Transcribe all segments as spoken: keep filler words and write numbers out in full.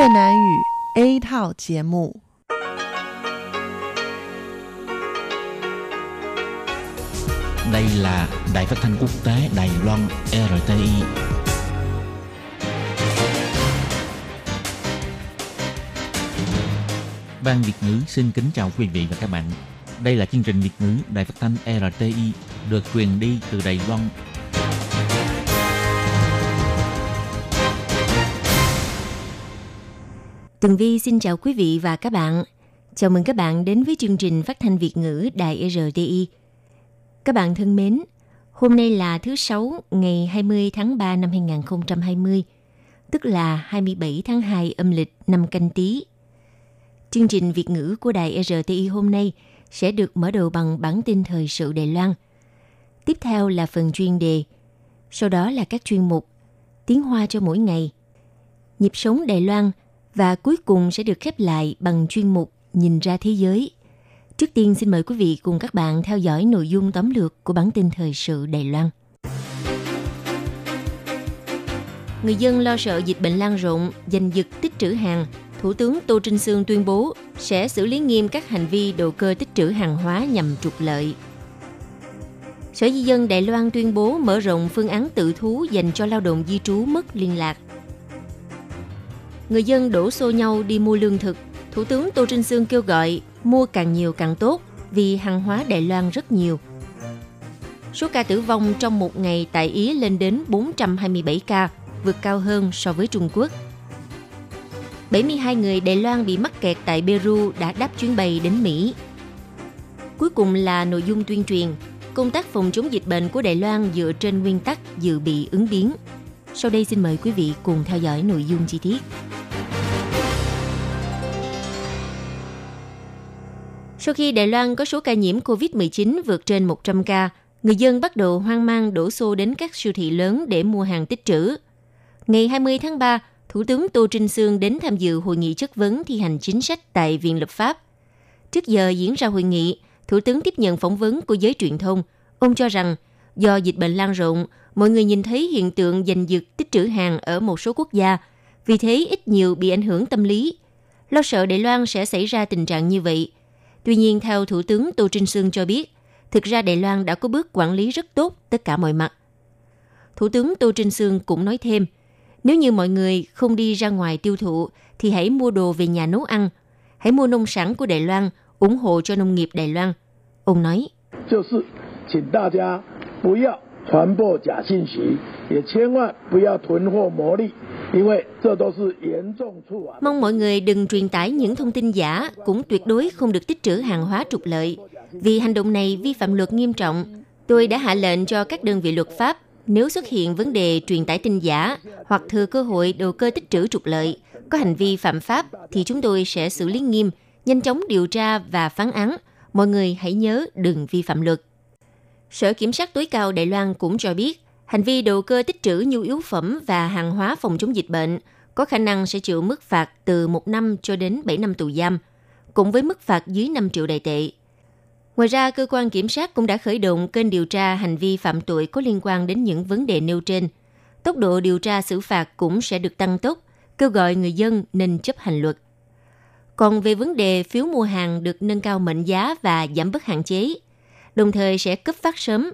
Việt Nam ngữ A Thảo Giám mục. Đây là Đài Phát thanh Quốc tế Đài Loan rờ tê i. Ban Việt ngữ xin kính chào quý vị và các bạn. Đây là chương trình Việt ngữ Đài Phát thanh rờ tê i được truyền đi từ Đài Loan. Tường Vi xin chào quý vị và các bạn. Chào mừng các bạn đến với chương trình phát thanh Việt ngữ Đài rờ tê i. Các bạn thân mến, hôm nay là thứ Sáu, ngày hai mươi tháng ba năm hai không hai không, tức là hai mươi bảy tháng hai âm lịch năm Canh Tý. Chương trình Việt ngữ của Đài rờ tê i hôm nay sẽ được mở đầu bằng bản tin thời sự Đài Loan. Tiếp theo là phần chuyên đề, sau đó là các chuyên mục Tiếng Hoa cho mỗi ngày, Nhịp sống Đài Loan, và cuối cùng sẽ được khép lại bằng chuyên mục Nhìn ra thế giới. Trước tiên xin mời quý vị cùng các bạn theo dõi nội dung tóm lược của bản tin thời sự Đài Loan. Người dân lo sợ dịch bệnh lan rộng, giành giật tích trữ hàng. Thủ tướng Tô Trinh Sương tuyên bố sẽ xử lý nghiêm các hành vi đầu cơ tích trữ hàng hóa nhằm trục lợi. Sở Di dân Đài Loan tuyên bố mở rộng phương án tự thú dành cho lao động di trú mất liên lạc. Người dân đổ xô nhau đi mua lương thực. Thủ tướng Tô Trinh Sương kêu gọi mua càng nhiều càng tốt vì hàng hóa Đài Loan rất nhiều. Số ca tử vong trong một ngày tại Ý lên đến bốn trăm hai mươi bảy ca, vượt cao hơn so với Trung Quốc. bảy mươi hai người Đài Loan bị mắc kẹt tại Peru đã đáp chuyến bay đến Mỹ. Cuối cùng là nội dung tuyên truyền. Công tác phòng chống dịch bệnh của Đài Loan dựa trên nguyên tắc dự bị ứng biến. Sau đây xin mời quý vị cùng theo dõi nội dung chi tiết. Sau khi Đài Loan có số ca nhiễm cô vít mười chín vượt trên một trăm ca, người dân bắt đầu hoang mang đổ xô đến các siêu thị lớn để mua hàng tích trữ. Ngày hai mươi tháng ba, Thủ tướng Tô Trinh Sương đến tham dự hội nghị chất vấn thi hành chính sách tại Viện Lập pháp. Trước giờ diễn ra hội nghị, Thủ tướng tiếp nhận phỏng vấn của giới truyền thông. Ông cho rằng, do dịch bệnh lan rộng, mọi người nhìn thấy hiện tượng giành giật tích trữ hàng ở một số quốc gia, vì thế ít nhiều bị ảnh hưởng tâm lý. Lo sợ Đài Loan sẽ xảy ra tình trạng như vậy. Tuy nhiên, theo Thủ tướng Tô Trinh Sương cho biết, thực ra Đài Loan đã có bước quản lý rất tốt tất cả mọi mặt. Thủ tướng Tô Trinh Sương cũng nói thêm, nếu như mọi người không đi ra ngoài tiêu thụ thì hãy mua đồ về nhà nấu ăn, hãy mua nông sản của Đài Loan, ủng hộ cho nông nghiệp Đài Loan. Ông nói, mong mọi người đừng truyền tải những thông tin giả, cũng tuyệt đối không được tích trữ hàng hóa trục lợi. Vì hành động này vi phạm luật nghiêm trọng, tôi đã hạ lệnh cho các đơn vị luật pháp, nếu xuất hiện vấn đề truyền tải tin giả hoặc thừa cơ hội đầu cơ tích trữ trục lợi, có hành vi phạm pháp thì chúng tôi sẽ xử lý nghiêm, nhanh chóng điều tra và phán án. Mọi người hãy nhớ đừng vi phạm luật. Sở Kiểm sát tối cao Đài Loan cũng cho biết, hành vi đầu cơ tích trữ nhu yếu phẩm và hàng hóa phòng chống dịch bệnh có khả năng sẽ chịu mức phạt từ một năm cho đến bảy năm tù giam, cùng với mức phạt dưới năm triệu đài tệ. Ngoài ra, cơ quan kiểm sát cũng đã khởi động kênh điều tra hành vi phạm tội có liên quan đến những vấn đề nêu trên. Tốc độ điều tra xử phạt cũng sẽ được tăng tốc, kêu gọi người dân nên chấp hành luật. Còn về vấn đề phiếu mua hàng được nâng cao mệnh giá và giảm bớt hạn chế, đồng thời sẽ cấp phát sớm.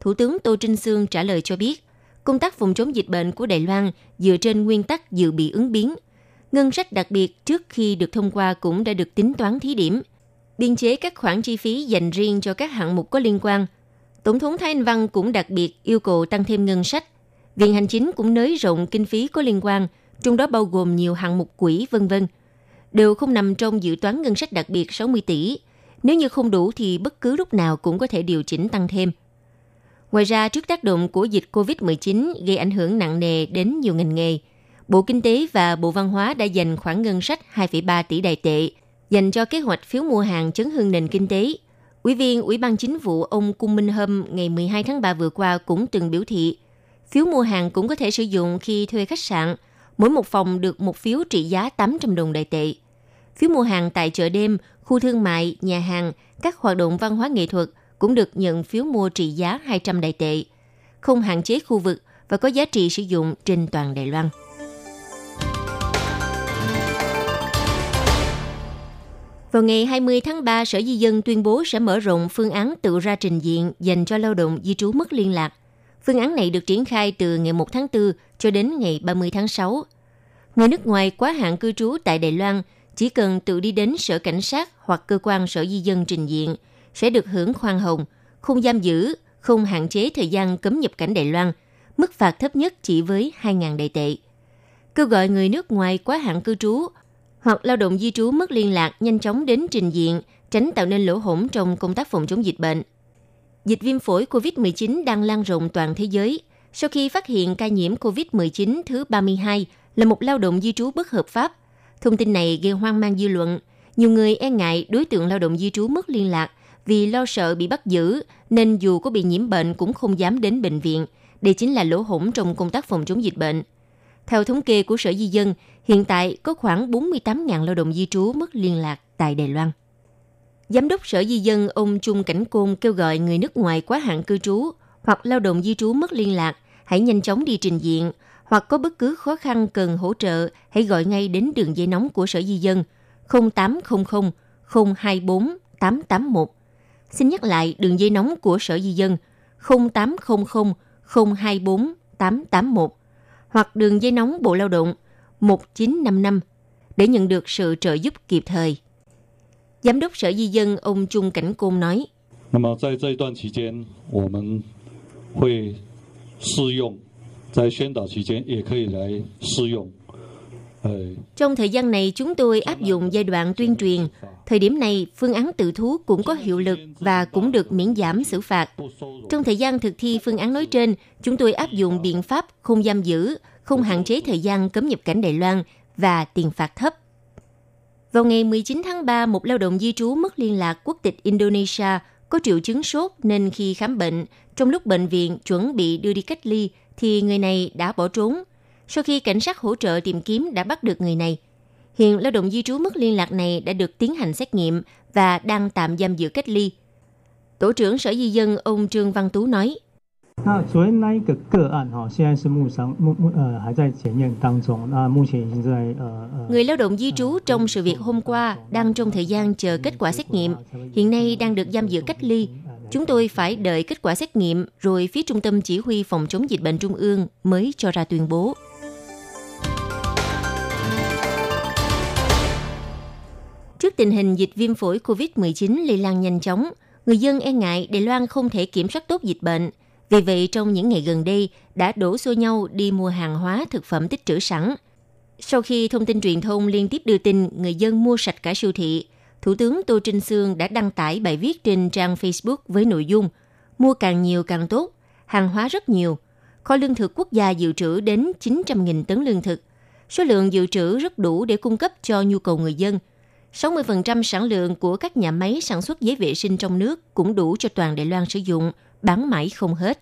Thủ tướng Tô Trinh Sương trả lời cho biết, công tác phòng chống dịch bệnh của Đài Loan dựa trên nguyên tắc dự bị ứng biến. Ngân sách đặc biệt trước khi được thông qua cũng đã được tính toán thí điểm, biên chế các khoản chi phí dành riêng cho các hạng mục có liên quan. Tổng thống Thái Anh Văn cũng đặc biệt yêu cầu tăng thêm ngân sách. Viện Hành chính cũng nới rộng kinh phí có liên quan, trong đó bao gồm nhiều hạng mục quỹ vân vân đều không nằm trong dự toán ngân sách đặc biệt sáu mươi tỷ. Nếu như không đủ thì bất cứ lúc nào cũng có thể điều chỉnh tăng thêm. Ngoài ra, trước tác động của dịch cô vít mười chín gây ảnh hưởng nặng nề đến nhiều ngành nghề, Bộ Kinh tế và Bộ Văn hóa đã dành khoản ngân sách hai phẩy ba tỷ đài tệ dành cho kế hoạch phiếu mua hàng chấn hương nền kinh tế. Ủy viên Ủy ban Chính vụ ông Cung Minh Hâm ngày mười hai tháng ba vừa qua cũng từng biểu thị, phiếu mua hàng cũng có thể sử dụng khi thuê khách sạn, mỗi một phòng được một phiếu trị giá tám trăm đồng đài tệ. Phiếu mua hàng tại chợ đêm, khu thương mại, nhà hàng, các hoạt động văn hóa nghệ thuật cũng được nhận phiếu mua trị giá hai trăm đài tệ, không hạn chế khu vực và có giá trị sử dụng trên toàn Đài Loan. Vào ngày hai mươi tháng ba, Sở Di dân tuyên bố sẽ mở rộng phương án tự ra trình diện dành cho lao động di trú mất liên lạc. Phương án này được triển khai từ ngày một tháng tư cho đến ngày ba mươi tháng sáu. Người nước ngoài quá hạn cư trú tại Đài Loan chỉ cần tự đi đến Sở Cảnh sát hoặc cơ quan Sở Di dân trình diện sẽ được hưởng khoan hồng, không giam giữ, không hạn chế thời gian cấm nhập cảnh Đài Loan, mức phạt thấp nhất chỉ với hai nghìn đài tệ. Kêu gọi người nước ngoài quá hạn cư trú hoặc lao động di trú mất liên lạc nhanh chóng đến trình diện, tránh tạo nên lỗ hổng trong công tác phòng chống dịch bệnh. Dịch viêm phổi covid mười chín đang lan rộng toàn thế giới. Sau khi phát hiện ca nhiễm covid mười chín thứ ba mươi hai là một lao động di trú bất hợp pháp, thông tin này gây hoang mang dư luận. Nhiều người e ngại đối tượng lao động di trú mất liên lạc vì lo sợ bị bắt giữ, nên dù có bị nhiễm bệnh cũng không dám đến bệnh viện. Đây chính là lỗ hổng trong công tác phòng chống dịch bệnh. Theo thống kê của Sở Di dân, hiện tại có khoảng bốn mươi tám nghìn lao động di trú mất liên lạc tại Đài Loan. Giám đốc Sở Di dân ông Chung Cảnh Côn kêu gọi người nước ngoài quá hạn cư trú hoặc lao động di trú mất liên lạc hãy nhanh chóng đi trình diện, hoặc có bất cứ khó khăn cần hỗ trợ hãy gọi ngay đến đường dây nóng của Sở Di dân không tám không không không hai bốn tám tám một. Xin nhắc lại đường dây nóng của Sở Di dân không tám không không không hai bốn tám tám một hoặc đường dây nóng Bộ Lao động một chín năm năm để nhận được sự trợ giúp kịp thời. Giám đốc Sở Di dân ông Chung Cảnh Côn nói. Trong thời gian này chúng tôi áp dụng giai đoạn tuyên truyền. Thời điểm này phương án tự thú cũng có hiệu lực và cũng được miễn giảm xử phạt. Trong thời gian thực thi phương án nói trên, chúng tôi áp dụng biện pháp không giam giữ, không hạn chế thời gian cấm nhập cảnh Đài Loan và tiền phạt thấp. Vào ngày mười chín tháng ba, một lao động di trú mất liên lạc quốc tịch Indonesia có triệu chứng sốt nên khi khám bệnh, trong lúc bệnh viện chuẩn bị đưa đi cách ly thì người này đã bỏ trốn. Sau khi cảnh sát hỗ trợ tìm kiếm đã bắt được người này. Hiện lao động di trú mất liên lạc này đã được tiến hành xét nghiệm và đang tạm giam giữ cách ly. Tổ trưởng Sở Di dân ông Trương Văn Tú nói. Người lao động di trú trong sự việc hôm qua đang trong thời gian chờ kết quả xét nghiệm, hiện nay đang được giam giữ cách ly. Chúng tôi phải đợi kết quả xét nghiệm rồi phía Trung tâm Chỉ huy Phòng chống dịch bệnh Trung ương mới cho ra tuyên bố. Trước tình hình dịch viêm phổi covid mười chín lây lan nhanh chóng, người dân e ngại Đài Loan không thể kiểm soát tốt dịch bệnh. Vì vậy, trong những ngày gần đây, đã đổ xô nhau đi mua hàng hóa thực phẩm tích trữ sẵn. Sau khi thông tin truyền thông liên tiếp đưa tin người dân mua sạch cả siêu thị, Thủ tướng Tô Trinh Sương đã đăng tải bài viết trên trang Facebook với nội dung mua càng nhiều càng tốt, hàng hóa rất nhiều. Kho lương thực quốc gia dự trữ đến chín trăm nghìn tấn lương thực. Số lượng dự trữ rất đủ để cung cấp cho nhu cầu người dân. sáu mươi phần trăm sản lượng của các nhà máy sản xuất giấy vệ sinh trong nước cũng đủ cho toàn Đài Loan sử dụng, bán mãi không hết.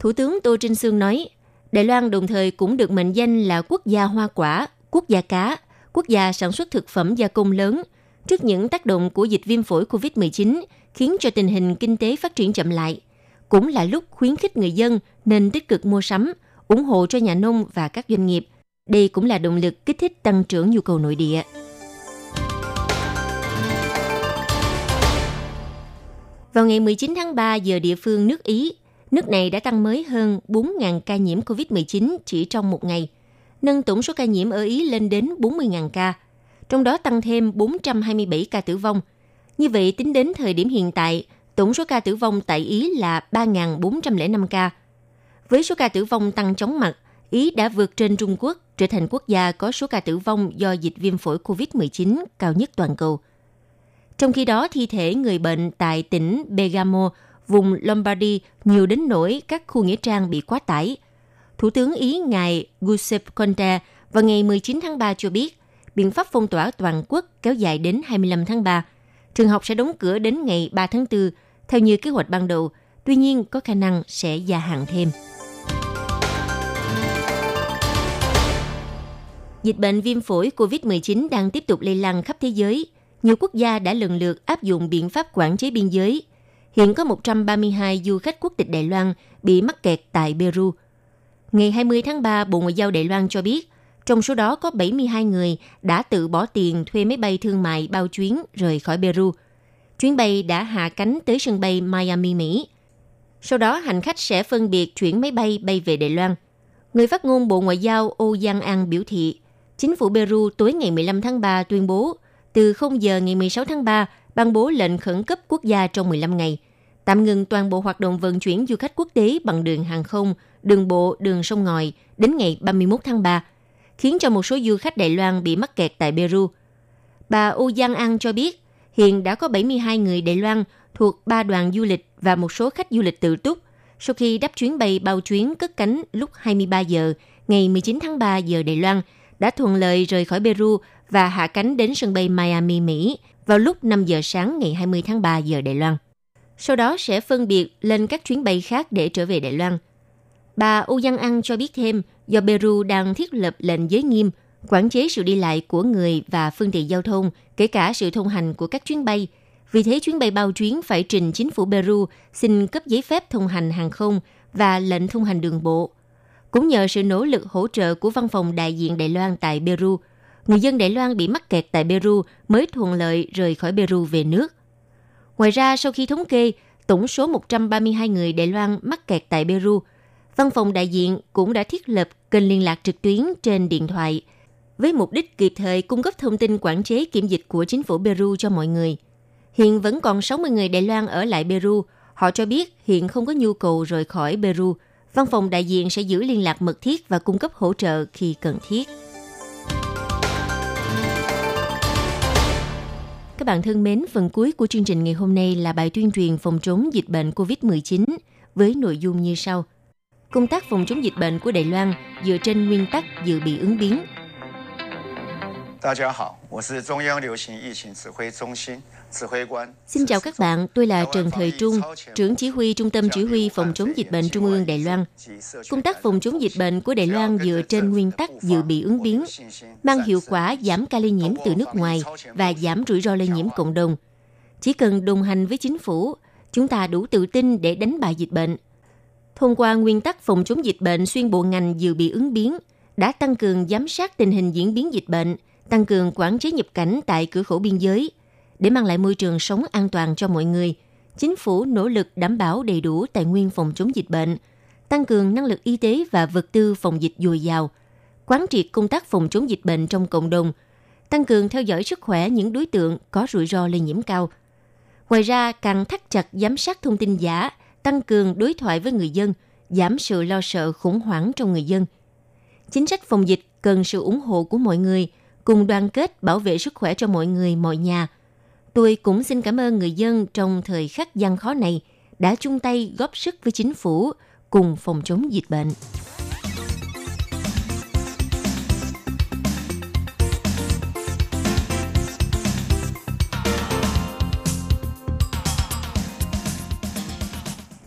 Thủ tướng Tô Trinh Sương nói, Đài Loan đồng thời cũng được mệnh danh là quốc gia hoa quả, quốc gia cá, quốc gia sản xuất thực phẩm gia công lớn. Trước những tác động của dịch viêm phổi covid mười chín khiến cho tình hình kinh tế phát triển chậm lại, cũng là lúc khuyến khích người dân nên tích cực mua sắm, ủng hộ cho nhà nông và các doanh nghiệp. Đây cũng là động lực kích thích tăng trưởng nhu cầu nội địa. Vào ngày mười chín tháng ba giờ địa phương nước Ý, nước này đã tăng mới hơn bốn nghìn ca nhiễm covid mười chín chỉ trong một ngày, nâng tổng số ca nhiễm ở Ý lên đến bốn mươi nghìn ca, trong đó tăng thêm bốn trăm hai mươi bảy ca tử vong. Như vậy, tính đến thời điểm hiện tại, tổng số ca tử vong tại Ý là ba nghìn bốn trăm lẻ năm ca. Với số ca tử vong tăng chóng mặt, Ý đã vượt trên Trung Quốc, trở thành quốc gia có số ca tử vong do dịch viêm phổi covid mười chín cao nhất toàn cầu. Trong khi đó, thi thể người bệnh tại tỉnh Bergamo, vùng Lombardy, nhiều đến nỗi các khu nghĩa trang bị quá tải. Thủ tướng Ý ngài Giuseppe Conte vào ngày mười chín tháng ba cho biết, biện pháp phong tỏa toàn quốc kéo dài đến hai mươi lăm tháng ba. Trường học sẽ đóng cửa đến ngày ba tháng tư, theo như kế hoạch ban đầu, tuy nhiên có khả năng sẽ gia hạn thêm. Dịch bệnh viêm phổi covid mười chín đang tiếp tục lây lan khắp thế giới. Nhiều quốc gia đã lần lượt áp dụng biện pháp quản chế biên giới. Hiện có một trăm ba mươi hai du khách quốc tịch Đài Loan bị mắc kẹt tại Peru. Ngày hai mươi tháng ba, Bộ Ngoại giao Đài Loan cho biết, Trong số đó có bảy mươi hai người đã tự bỏ tiền thuê máy bay thương mại bao chuyến rời khỏi Peru. Chuyến bay đã hạ cánh tới sân bay Miami, Mỹ. Sau đó, hành khách sẽ phân biệt chuyển máy bay bay về Đài Loan. Người phát ngôn Bộ Ngoại giao Ouyang An biểu thị, chính phủ Peru tối ngày mười lăm tháng ba tuyên bố, từ không giờ ngày mười sáu tháng ba, ban bố lệnh khẩn cấp quốc gia trong mười lăm ngày, tạm ngừng toàn bộ hoạt động vận chuyển du khách quốc tế bằng đường hàng không, đường bộ, đường sông ngòi đến ngày ba mươi mốt tháng ba, khiến cho một số du khách Đài Loan bị mắc kẹt tại Peru. Bà Ouyang An cho biết, hiện đã có bảy mươi hai người Đài Loan thuộc ba đoàn du lịch và một số khách du lịch tự túc sau khi đáp chuyến bay bao chuyến cất cánh lúc hai mươi ba giờ ngày mười chín tháng ba giờ Đài Loan đã thuận lợi rời khỏi Peru và hạ cánh đến sân bay Miami, Mỹ vào lúc năm giờ sáng ngày hai mươi tháng ba giờ Đài Loan. Sau đó sẽ phân biệt lên các chuyến bay khác để trở về Đài Loan. Bà Ouyang An cho biết thêm, do Peru đang thiết lập lệnh giới nghiêm, quản chế sự đi lại của người và phương tiện giao thông, kể cả sự thông hành của các chuyến bay. Vì thế, chuyến bay bao chuyến phải trình chính phủ Peru xin cấp giấy phép thông hành hàng không và lệnh thông hành đường bộ. Cũng nhờ sự nỗ lực hỗ trợ của văn phòng đại diện Đài Loan tại Peru, người dân Đài Loan bị mắc kẹt tại Peru mới thuận lợi rời khỏi Peru về nước. Ngoài ra, sau khi thống kê, tổng số một trăm ba mươi hai người Đài Loan mắc kẹt tại Peru, văn phòng đại diện cũng đã thiết lập kênh liên lạc trực tuyến trên điện thoại với mục đích kịp thời cung cấp thông tin quản chế kiểm dịch của chính phủ Peru cho mọi người. Hiện vẫn còn sáu mươi người Đài Loan ở lại Peru. Họ cho biết hiện không có nhu cầu rời khỏi Peru. Văn phòng đại diện sẽ giữ liên lạc mật thiết và cung cấp hỗ trợ khi cần thiết. Các bạn thân mến, phần cuối của chương trình ngày hôm nay là bài tuyên truyền phòng chống dịch bệnh covid mười chín với nội dung như sau. Công tác phòng chống dịch bệnh của Đài Loan dựa trên nguyên tắc dự bị ứng biến. Xin chào các bạn, tôi là Trần Thời Trung, trưởng chỉ huy Trung tâm Chỉ huy Phòng chống dịch bệnh Trung ương Đài Loan. Công tác phòng chống dịch bệnh của Đài Loan dựa trên nguyên tắc dự bị ứng biến, mang hiệu quả giảm ca lây nhiễm từ nước ngoài và giảm rủi ro lây nhiễm cộng đồng. Chỉ cần đồng hành với chính phủ, chúng ta đủ tự tin để đánh bại dịch bệnh. Thông qua nguyên tắc phòng chống dịch bệnh xuyên bộ ngành dự bị ứng biến, đã tăng cường giám sát tình hình diễn biến dịch bệnh, tăng cường quản chế nhập cảnh tại cửa khẩu biên giới. Để mang lại môi trường sống an toàn cho mọi người, chính phủ nỗ lực đảm bảo đầy đủ tài nguyên phòng chống dịch bệnh, tăng cường năng lực y tế và vật tư phòng dịch dồi dào, quán triệt công tác phòng chống dịch bệnh trong cộng đồng, tăng cường theo dõi sức khỏe những đối tượng có rủi ro lây nhiễm cao. Ngoài ra, càng thắt chặt giám sát thông tin giả, tăng cường đối thoại với người dân, giảm sự lo sợ khủng hoảng trong người dân. Chính sách phòng dịch cần sự ủng hộ của mọi người, cùng đoàn kết bảo vệ sức khỏe cho mọi người, mọi nhà. Tôi cũng xin cảm ơn người dân trong thời khắc gian khó này đã chung tay góp sức với chính phủ cùng phòng chống dịch bệnh.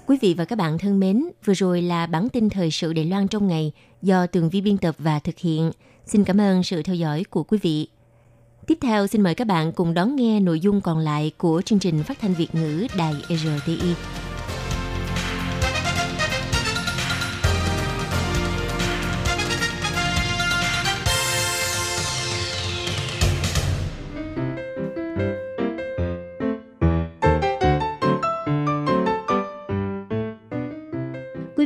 Quý vị và các bạn thân mến, vừa rồi là bản tin thời sự Đài Loan trong ngày do Tường Vi biên tập và thực hiện. Xin cảm ơn sự theo dõi của quý vị. Tiếp theo, xin mời các bạn cùng đón nghe nội dung còn lại của chương trình phát thanh Việt ngữ Đài rờ tê i. Quý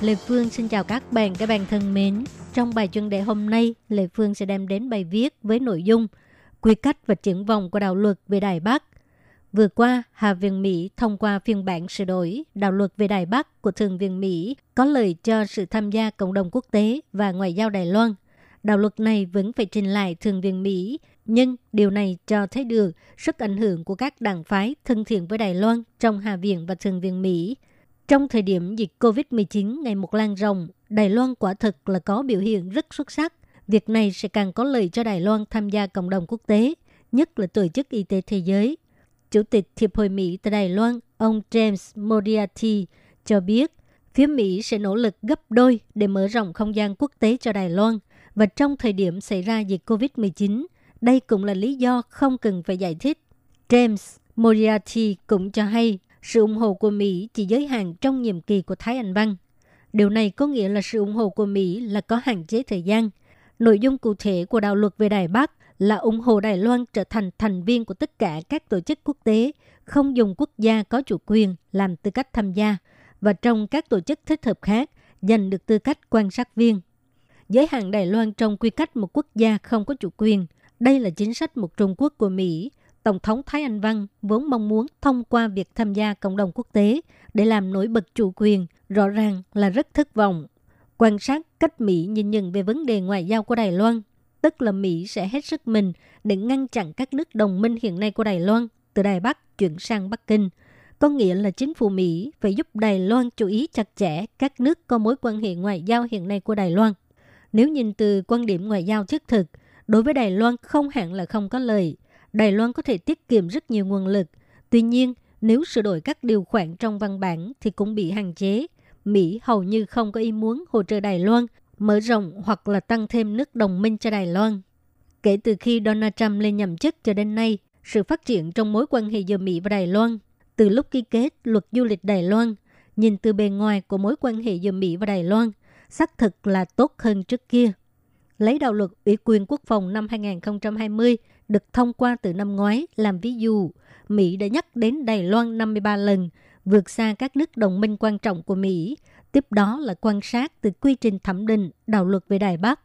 Lệ Phương xin chào các bạn, các bạn thân mến. Trong bài chuyên đề hôm nay, Lệ Phương sẽ đem đến bài viết với nội dung Quy cách và triển vọng của đạo luật về Đài Bắc. Vừa qua, Hạ viện Mỹ thông qua phiên bản sửa đổi đạo luật về Đài Bắc của Thượng viện Mỹ có lợi cho sự tham gia cộng đồng quốc tế và ngoại giao Đài Loan. Đạo luật này vẫn phải trình lại Thượng viện Mỹ, nhưng điều này cho thấy được sức ảnh hưởng của các đảng phái thân thiện với Đài Loan trong Hạ viện và Thượng viện Mỹ. Trong thời điểm dịch cô vít mười chín ngày một lan rộng, Đài Loan quả thực là có biểu hiện rất xuất sắc. Việc này sẽ càng có lợi cho Đài Loan tham gia cộng đồng quốc tế, nhất là tổ chức y tế thế giới. Chủ tịch Hiệp hội Mỹ tại Đài Loan, ông James Moriarty, cho biết phía Mỹ sẽ nỗ lực gấp đôi để mở rộng không gian quốc tế cho Đài Loan. Và trong thời điểm xảy ra dịch cô vít mười chín, đây cũng là lý do không cần phải giải thích. James Moriarty cũng cho hay sự ủng hộ của Mỹ chỉ giới hạn trong nhiệm kỳ của Thái Anh Văn. Điều này có nghĩa là sự ủng hộ của Mỹ là có hạn chế thời gian. Nội dung cụ thể của đạo luật về Đài Bắc là ủng hộ Đài Loan trở thành thành viên của tất cả các tổ chức quốc tế, không dùng quốc gia có chủ quyền làm tư cách tham gia, và trong các tổ chức thích hợp khác giành được tư cách quan sát viên. Giới hạn Đài Loan trong quy cách một quốc gia không có chủ quyền, đây là chính sách một Trung Quốc của Mỹ. Tổng thống Thái Anh Văn vốn mong muốn thông qua việc tham gia cộng đồng quốc tế để làm nổi bật chủ quyền, rõ ràng là rất thất vọng. Quan sát cách Mỹ nhìn nhận về vấn đề ngoại giao của Đài Loan, tức là Mỹ sẽ hết sức mình để ngăn chặn các nước đồng minh hiện nay của Đài Loan từ Đài Bắc chuyển sang Bắc Kinh. Có nghĩa là chính phủ Mỹ phải giúp Đài Loan chú ý chặt chẽ các nước có mối quan hệ ngoại giao hiện nay của Đài Loan. Nếu nhìn từ quan điểm ngoại giao thiết thực, đối với Đài Loan không hẳn là không có lợi. Đài Loan có thể tiết kiệm rất nhiều nguồn lực. Tuy nhiên, nếu sửa đổi các điều khoản trong văn bản thì cũng bị hạn chế. Mỹ hầu như không có ý muốn hỗ trợ Đài Loan, mở rộng hoặc là tăng thêm nước đồng minh cho Đài Loan. Kể từ khi Donald Trump lên nhậm chức cho đến nay, sự phát triển trong mối quan hệ giữa Mỹ và Đài Loan, từ lúc ký kết luật du lịch Đài Loan, nhìn từ bề ngoài của mối quan hệ giữa Mỹ và Đài Loan, xác thực là tốt hơn trước kia. Lấy đạo luật Ủy quyền Quốc phòng năm hai không hai không được thông qua từ năm ngoái làm ví dụ, Mỹ đã nhắc đến Đài Loan năm mươi ba lần, vượt xa các nước đồng minh quan trọng của Mỹ. Tiếp đó là quan sát từ quy trình thẩm định đạo luật về Đài Bắc.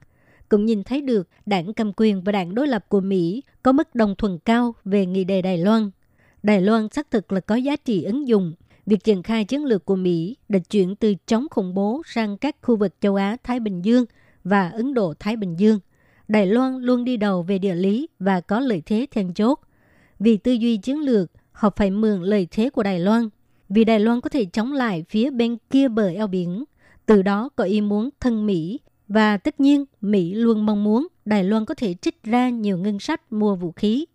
Cũng nhìn thấy được đảng cầm quyền và đảng đối lập của Mỹ có mức đồng thuận cao về nghị đề Đài Loan. Đài Loan xác thực là có giá trị ứng dụng. Việc triển khai chiến lược của Mỹ đã chuyển từ chống khủng bố sang các khu vực châu Á-Thái Bình Dương và Ấn Độ-Thái Bình Dương. Đài Loan luôn đi đầu về địa lý và có lợi thế then chốt. Vì tư duy chiến lược, họ phải mượn lợi thế của Đài Loan. Vì Đài Loan có thể chống lại phía bên kia bờ eo biển, từ đó có ý muốn thân Mỹ. Và tất nhiên, Mỹ luôn mong muốn Đài Loan có thể trích ra nhiều ngân sách mua vũ khí.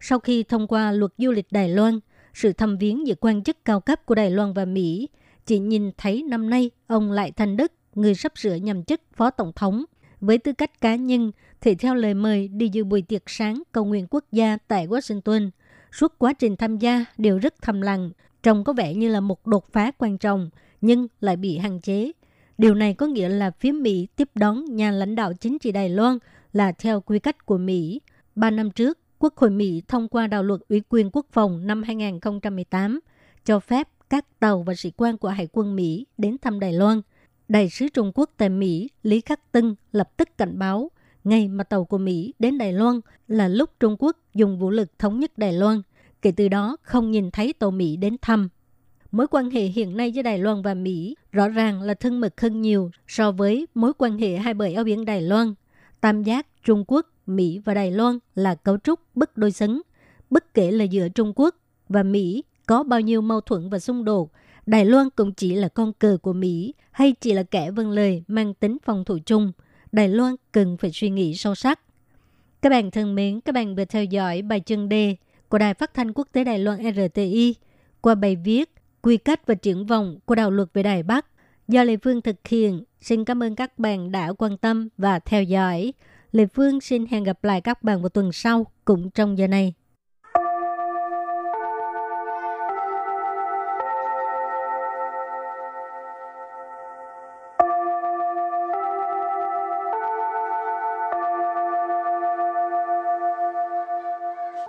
Sau khi thông qua luật du lịch Đài Loan, sự thăm viếng giữa quan chức cao cấp của Đài Loan và Mỹ, chỉ nhìn thấy năm nay ông Lại Thành Đức, người sắp sửa nhậm chức phó tổng thống, với tư cách cá nhân thì theo lời mời đi dự buổi tiệc sáng cầu nguyện quốc gia tại Washington. Suốt quá trình tham gia đều rất thầm lặng, trông có vẻ như là một đột phá quan trọng, nhưng lại bị hạn chế. Điều này có nghĩa là phía Mỹ tiếp đón nhà lãnh đạo chính trị Đài Loan là theo quy cách của Mỹ. Ba năm trước, Quốc hội Mỹ thông qua đạo luật Ủy quyền Quốc phòng năm hai không một tám, cho phép các tàu và sĩ quan của Hải quân Mỹ đến thăm Đài Loan. Đại sứ Trung Quốc tại Mỹ Lý Khắc Tân lập tức cảnh báo, ngày mà tàu của Mỹ đến Đài Loan là lúc Trung Quốc dùng vũ lực thống nhất Đài Loan. Kể từ đó, không nhìn thấy tàu Mỹ đến thăm. Mối quan hệ hiện nay giữa Đài Loan và Mỹ rõ ràng là thân mật hơn nhiều so với mối quan hệ hai bờ eo biển Đài Loan. Tam giác Trung Quốc, Mỹ và Đài Loan là cấu trúc bất đối xứng. Bất kể là giữa Trung Quốc và Mỹ có bao nhiêu mâu thuẫn và xung đột, Đài Loan cũng chỉ là con cờ của Mỹ hay chỉ là kẻ vâng lời mang tính phòng thủ chung. Đài Loan cần phải suy nghĩ sâu sắc. Các bạn thân mến, các bạn vừa theo dõi bài chuyên đề của Đài Phát thanh Quốc tế Đài Loan rờ tê i qua bài viết Quy cách và triển vọng của đạo luật về Đài Bắc do Lê Phương thực hiện. Xin cảm ơn các bạn đã quan tâm và theo dõi. Lê Phương xin hẹn gặp lại các bạn vào tuần sau cũng trong giờ này.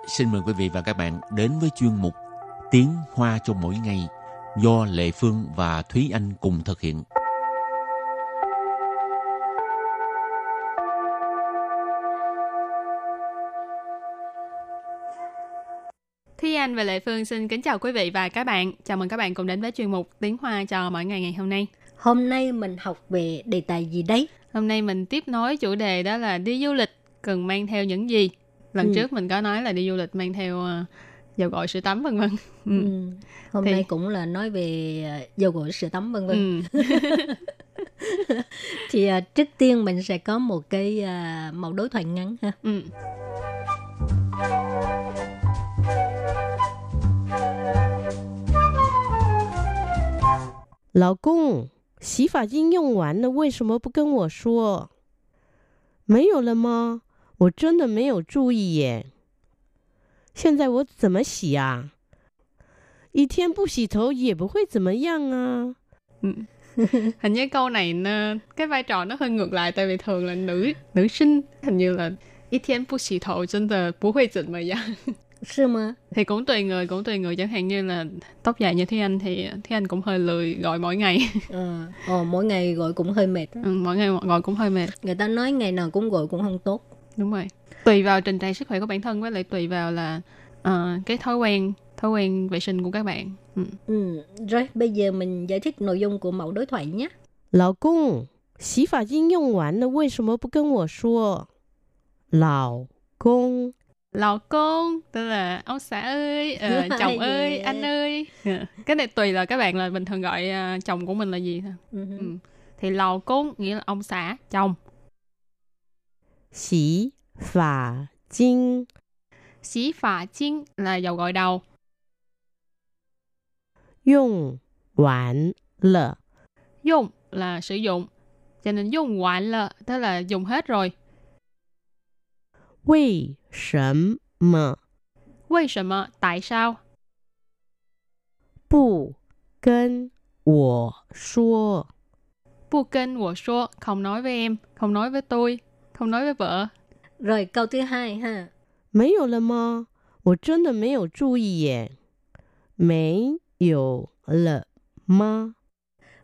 xin mời quý vị và các bạn đến với chuyên mục Tiếng Hoa cho mỗi ngày do Lệ Phương và Thúy Anh cùng thực hiện. Thúy Anh và Lệ Phương xin kính chào quý vị và các bạn. Chào mừng các bạn cùng đến với chuyên mục Tiếng Hoa cho mỗi ngày ngày hôm nay. Hôm nay mình học về đề tài gì đấy? Hôm nay mình tiếp nối chủ đề đó là đi du lịch cần mang theo những gì. Lần ừ. trước mình có nói là đi du lịch mang theo dầu gội, sữa tắm vân vân. Ừ. Ừ. Hôm Thì... nay cũng là nói về dầu gội, sữa tắm vân vân. Ừ. Thì trước tiên mình sẽ có một cái mẫu đối thoại ngắn ha. Ừ. Lão công, 洗发精用完了为什么不跟我说? 没有了吗? 我真的没有注意耶. 现在我怎么洗啊? 一天不洗头也不会怎么样啊. Hình như câu này nó, cái vai trò nó hơi ngược lại, tại vì thường là nữ nữ sinh, hình như là 一天不洗头真的不会怎么样. Thì cũng tùy người, cũng tùy người. Chẳng hạn như là tóc dài như Thúy Anh thì Thúy Anh cũng hơi lười gọi mỗi ngày. Ờ, ờ mỗi ngày gọi cũng hơi mệt. Ừ, mỗi ngày gọi cũng hơi mệt. Người ta nói ngày nào cũng gọi cũng không tốt. Đúng rồi. Tùy vào tình trạng sức khỏe của bản thân, với lại tùy vào là uh, cái thói quen, thói quen vệ sinh của các bạn. Ừ. Ừ. Rồi, bây giờ mình giải thích nội dung của mẫu đối thoại nhé. Lão công, 洗发精用完了为什么不跟我说? Lão công. Lão công, tức là ông xã ơi, uh, chồng ơi, yeah. anh ơi. Yeah. Cái này tùy là các bạn là bình thường gọi uh, chồng của mình là gì thôi. Uh-huh. Ừ. Thì lão công nghĩa là ông xã, chồng. Xí phả chinh. Xí phả chinh là dầu gội đầu. Dùng hoàn lợ. Dùng là sử dụng. Cho nên dùng hoàn lợ, tức là dùng hết rồi. Vì sớm mờ. Vì sớm mờ, tại sao? Bù cân wo shuo. Bù cân wo shuo, không nói với em, không nói với tôi, không nói với vợ. Rồi câu thứ hai ha. Mấy yếu lờ mơ, wo chân đờ mấy yếu chú ý yè. Mấy yếu lờ mơ.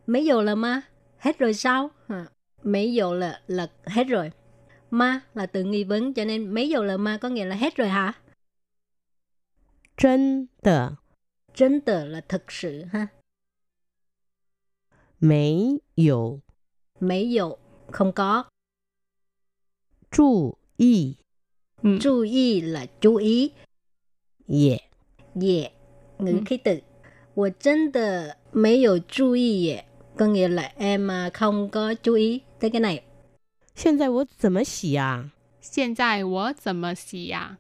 Mấy yếu lờ mơ, hết rồi sao? Mấy yếu lờ là hết rồi. Ma là từ nghi vấn, cho nên mấy dầu lờ ma có nghĩa là hết rồi hả? Chân tờ. Chân tờ là thực sự ha. Mấy dầu. Mấy dầu, không có. Chú ý. Ừ. Chú ý là chú ý. Dẹ. Dẹ, ngữ khí tự. Wo chân tờ mấy dầu chú ý dẹ. Có nghĩa là em không có chú ý tới cái này. 现在我怎么洗啊? 现在我怎么洗啊?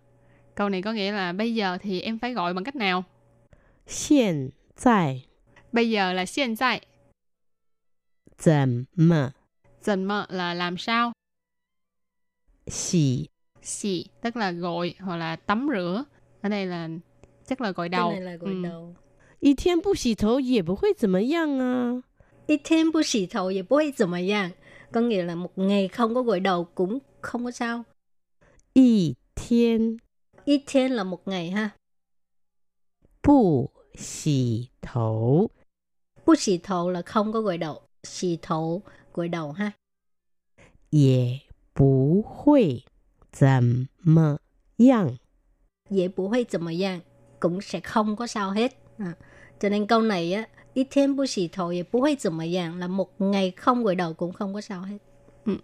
Câu này có nghĩa là bây giờ thì em phải gọi bằng cách nào? 现在. Bây giờ là 现在. 怎么? 怎么 là làm sao? 洗. 洗 tức là gọi hoặc là tắm rửa. Ở đây là chắc là gội đầu. Cái này là gội đầu. 一天不洗头也不会怎么样啊? 一天不洗头也不会怎么样. Có nghĩa là một ngày không có gội đầu cũng không có sao. Y thiên. Y thiên là một ngày ha. Bù xì thấu. Bù xì thấu là không có gội đầu. Xì thấu, gội đầu ha. Dễ bù hui dầm mờ yang. Dễ bù hui dầm mờ yang. Cũng sẽ không có sao hết. À. Cho nên câu này á, ít thêm bù xì thầu thì bù hơi dùm ở dạng là một ngày không gội đầu cũng không có sao hết. Ừ.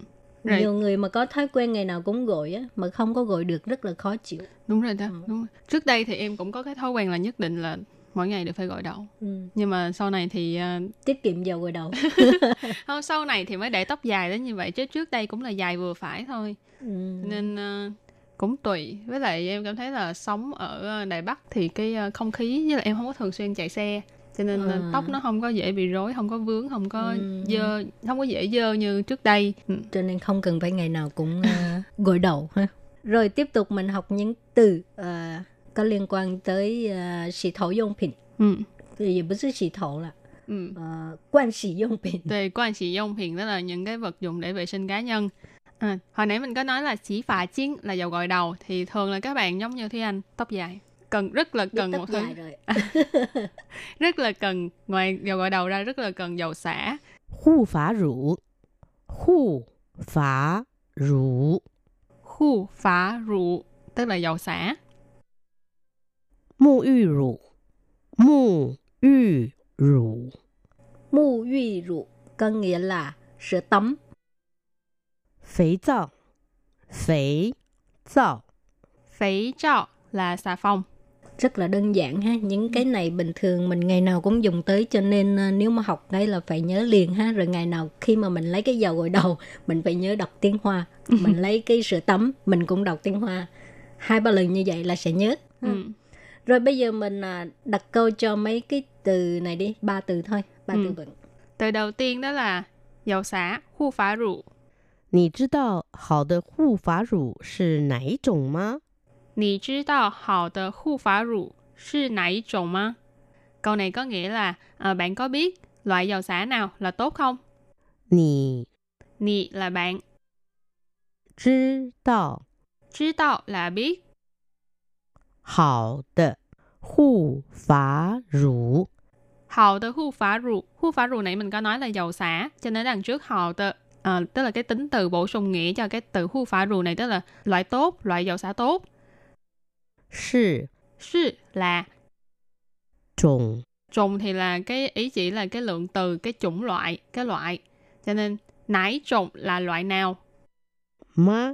Nhiều người mà có thói quen ngày nào cũng gội á, mà không có gội được rất là khó chịu. Đúng rồi đó. Ừ. Đúng rồi. Trước đây thì em cũng có cái thói quen là nhất định là mỗi ngày đều phải gội đầu. Ừ. Nhưng mà sau này thì... Uh... tiết kiệm dầu gội đầu. Không, sau này thì mới để tóc dài đến như vậy, chứ trước đây cũng là dài vừa phải thôi. Ừ. Nên uh, cũng tùy. Với lại em cảm thấy là sống ở Đài Bắc thì cái không khí, với lại em không có thường xuyên chạy xe. Cho nên à. tóc nó không có dễ bị rối, không có vướng, không có ừ. dơ, không có dễ dơ như trước đây. Ừ. Cho nên không cần phải ngày nào cũng uh, gội đầu ha. Rồi tiếp tục mình học những từ uh, có liên quan tới uh, xì thổ dụng phẩm. Ừ. Thì không phải xì thổ là uh, quan xì dụng phẩm. Quan xì dụng phẩm đó là những cái vật dụng để vệ sinh cá nhân. À, hồi nãy mình có nói là chỉ phà chiến là dầu gội đầu, thì thường là các bạn giống như Thúy Anh, tóc dài. Cần, rất là cần một thứ. À, rất là cần, ngoài dầu gội đầu ra rất là cần dầu xả. Khu phá rượu. Khu phá rượu. Khu phá rượu, tức là dầu xả. Mu yu rượu. Mu yu rượu. Mu yu rượu có nghĩa là sữa tắm. Phế dạo. Phế dạo. Phế dạo là xà phòng. Rất là đơn giản ha, những cái này bình thường mình ngày nào cũng dùng tới, cho nên nếu mà học đây là phải nhớ liền ha. Rồi ngày nào khi mà mình lấy cái dầu gội đầu, mình phải nhớ đọc tiếng Hoa. Mình lấy cái sữa tắm, mình cũng đọc tiếng Hoa. Hai ba lần như vậy là sẽ nhớ. Ừ. Rồi bây giờ mình đặt câu cho mấy cái từ này đi, ba từ thôi, ba ừ. từ vựng. Từ đầu tiên đó là dầu xả, khu phá rượu. 你知道好的护发乳是哪一种吗? 你知道好的护发乳是哪一种吗? Câu này có nghĩa là à, bạn có biết loại dầu xả nào là tốt không? 你 你 là bạn. 知道 知道 là biết. 好的护发乳 好的护发乳 护发乳 này mình có nói là dầu xả, cho nên đằng trước 好的 à, tức là cái tính từ bổ sung nghĩa cho cái từ khu phá rượu này, tức là loại tốt, loại dầu xả tốt. Sì. Sì là chủng. Chủng thì là cái ý chỉ là cái lượng từ, cái chủng loại, cái loại. Cho nên nãy chủng là loại nào. Má.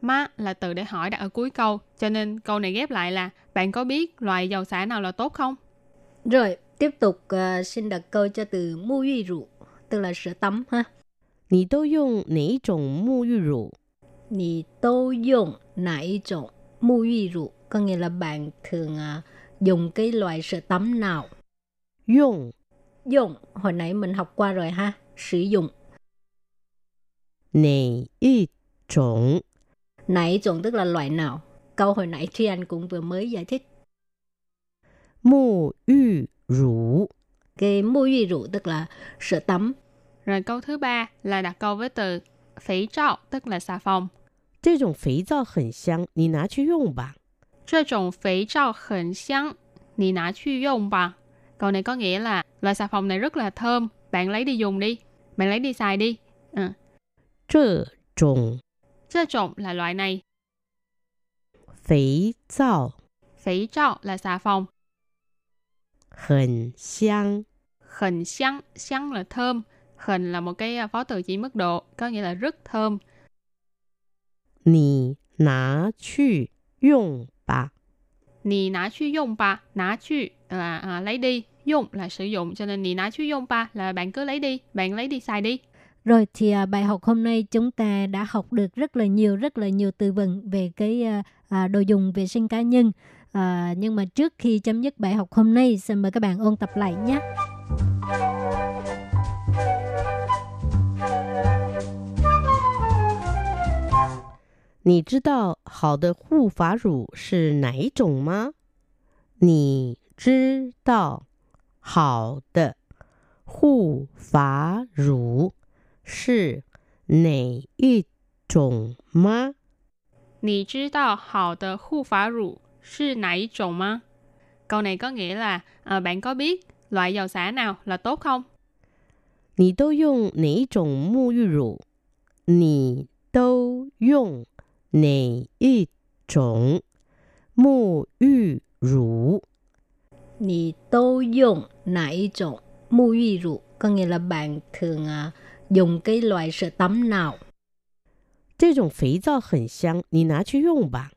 Má là từ để hỏi đặt ở cuối câu. Cho nên câu này ghép lại là bạn có biết loại dầu xả nào là tốt không? Rồi, tiếp tục uh, xin đặt câu cho từ mu yu rượu, tức là sữa tắm ha. 你都用哪一种沐浴乳? 你都用哪一种沐浴乳? Có nghĩa là bạn thường à, dùng cái loại sữa tắm nào? Dùng. Dùng. Hồi nãy mình học qua rồi ha. Sử dụng. 哪一种? 哪一种 tức là loại nào? Câu hồi nãy Thúy Anh cũng vừa mới giải thích. 沐浴乳. Cái 沐浴乳 tức là sữa tắm. Rồi câu thứ ba là đặt câu với từ phí trọ, tức là xà phòng. 这种肥皂很香,你拿去用吧. 这种肥皂很香,你拿去用吧. Câu này có nghĩa là loại xà phòng này rất là thơm, bạn lấy đi dùng đi, bạn lấy đi xài đi. À. 这种 这种 là loại này. 肥皂 肥皂 là xà phòng. 很香 很香 香 là thơm. Hình là một cái phó từ chỉ mức độ, có nghĩa là rất thơm. Nì ná chư dùng bà. Nì ná chư dùng bà. Ná chư là à, lấy đi, dùng là sử dụng. Cho nên nì ná chư dùng bà là bạn cứ lấy đi, bạn lấy đi xài đi. Rồi thì à, bài học hôm nay chúng ta đã học được rất là nhiều, rất là nhiều từ vựng về cái à, đồ dùng vệ sinh cá nhân. À, nhưng mà trước khi chấm dứt bài học hôm nay, xin mời các bạn ôn tập lại nhé. Nì zhì dào hào de hù phá rủ shì nǎi zhǒng ma? Nì zhì dào hào de hù phá rủ shì nǎi yī zhǒng ma? Nì zhì dào hào de hù phá rủ shì nǎi zhǒng ma? Câu này có nghĩa là à, bạn có biết loại dầu xả nào là tốt không? Nì dou yòng nǎi zhǒng mù yù rủ? Nì dou yòng nǐ yī zhǒng mù yù rủ. Nǐ dou yòng nǎi zhǒng mù yù rủ, có nghĩa là bạn thường à, dùng cái loại sữa tắm nào. 这种肥皂很香,你拿去用吧.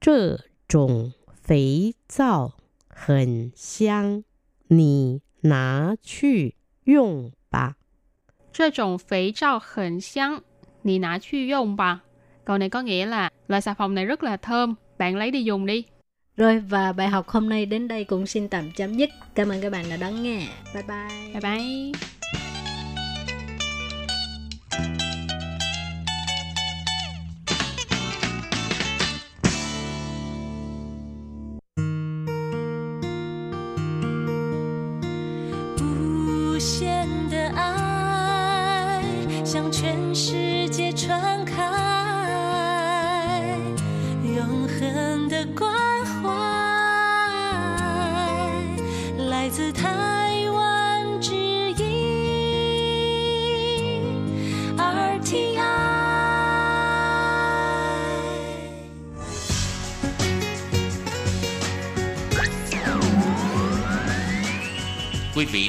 这种肥皂很香,你拿去用吧. 这种肥皂很香,你拿去用吧. Câu này có nghĩa là loại xà phòng này rất là thơm, bạn lấy đi dùng đi. Rồi và bài học hôm nay đến đây cũng xin tạm chấm dứt. Cảm ơn các bạn đã đón nghe. Bye bye. Bye bye. 自台湾之音 R T I. Quý vị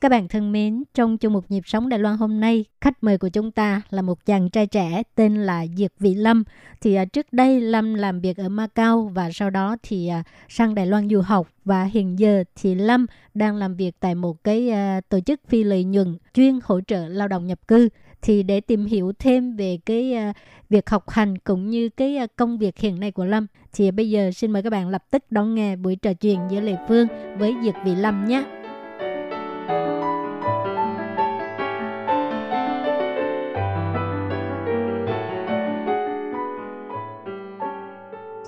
Các bạn thân mến, trong chuyên mục Nhịp sống Đài Loan hôm nay, khách mời của chúng ta là một chàng trai trẻ tên là Diệp Vĩ Lâm. Thì trước đây Lâm làm việc ở Macau và sau đó thì sang Đài Loan du học. Và hiện giờ thì Lâm đang làm việc tại một cái tổ chức phi lợi nhuận chuyên hỗ trợ lao động nhập cư. Thì để tìm hiểu thêm về cái việc học hành cũng như cái công việc hiện nay của Lâm, thì bây giờ xin mời các bạn lập tức đón nghe buổi trò chuyện giữa Lê Phương với Diệp Vĩ Lâm nhé.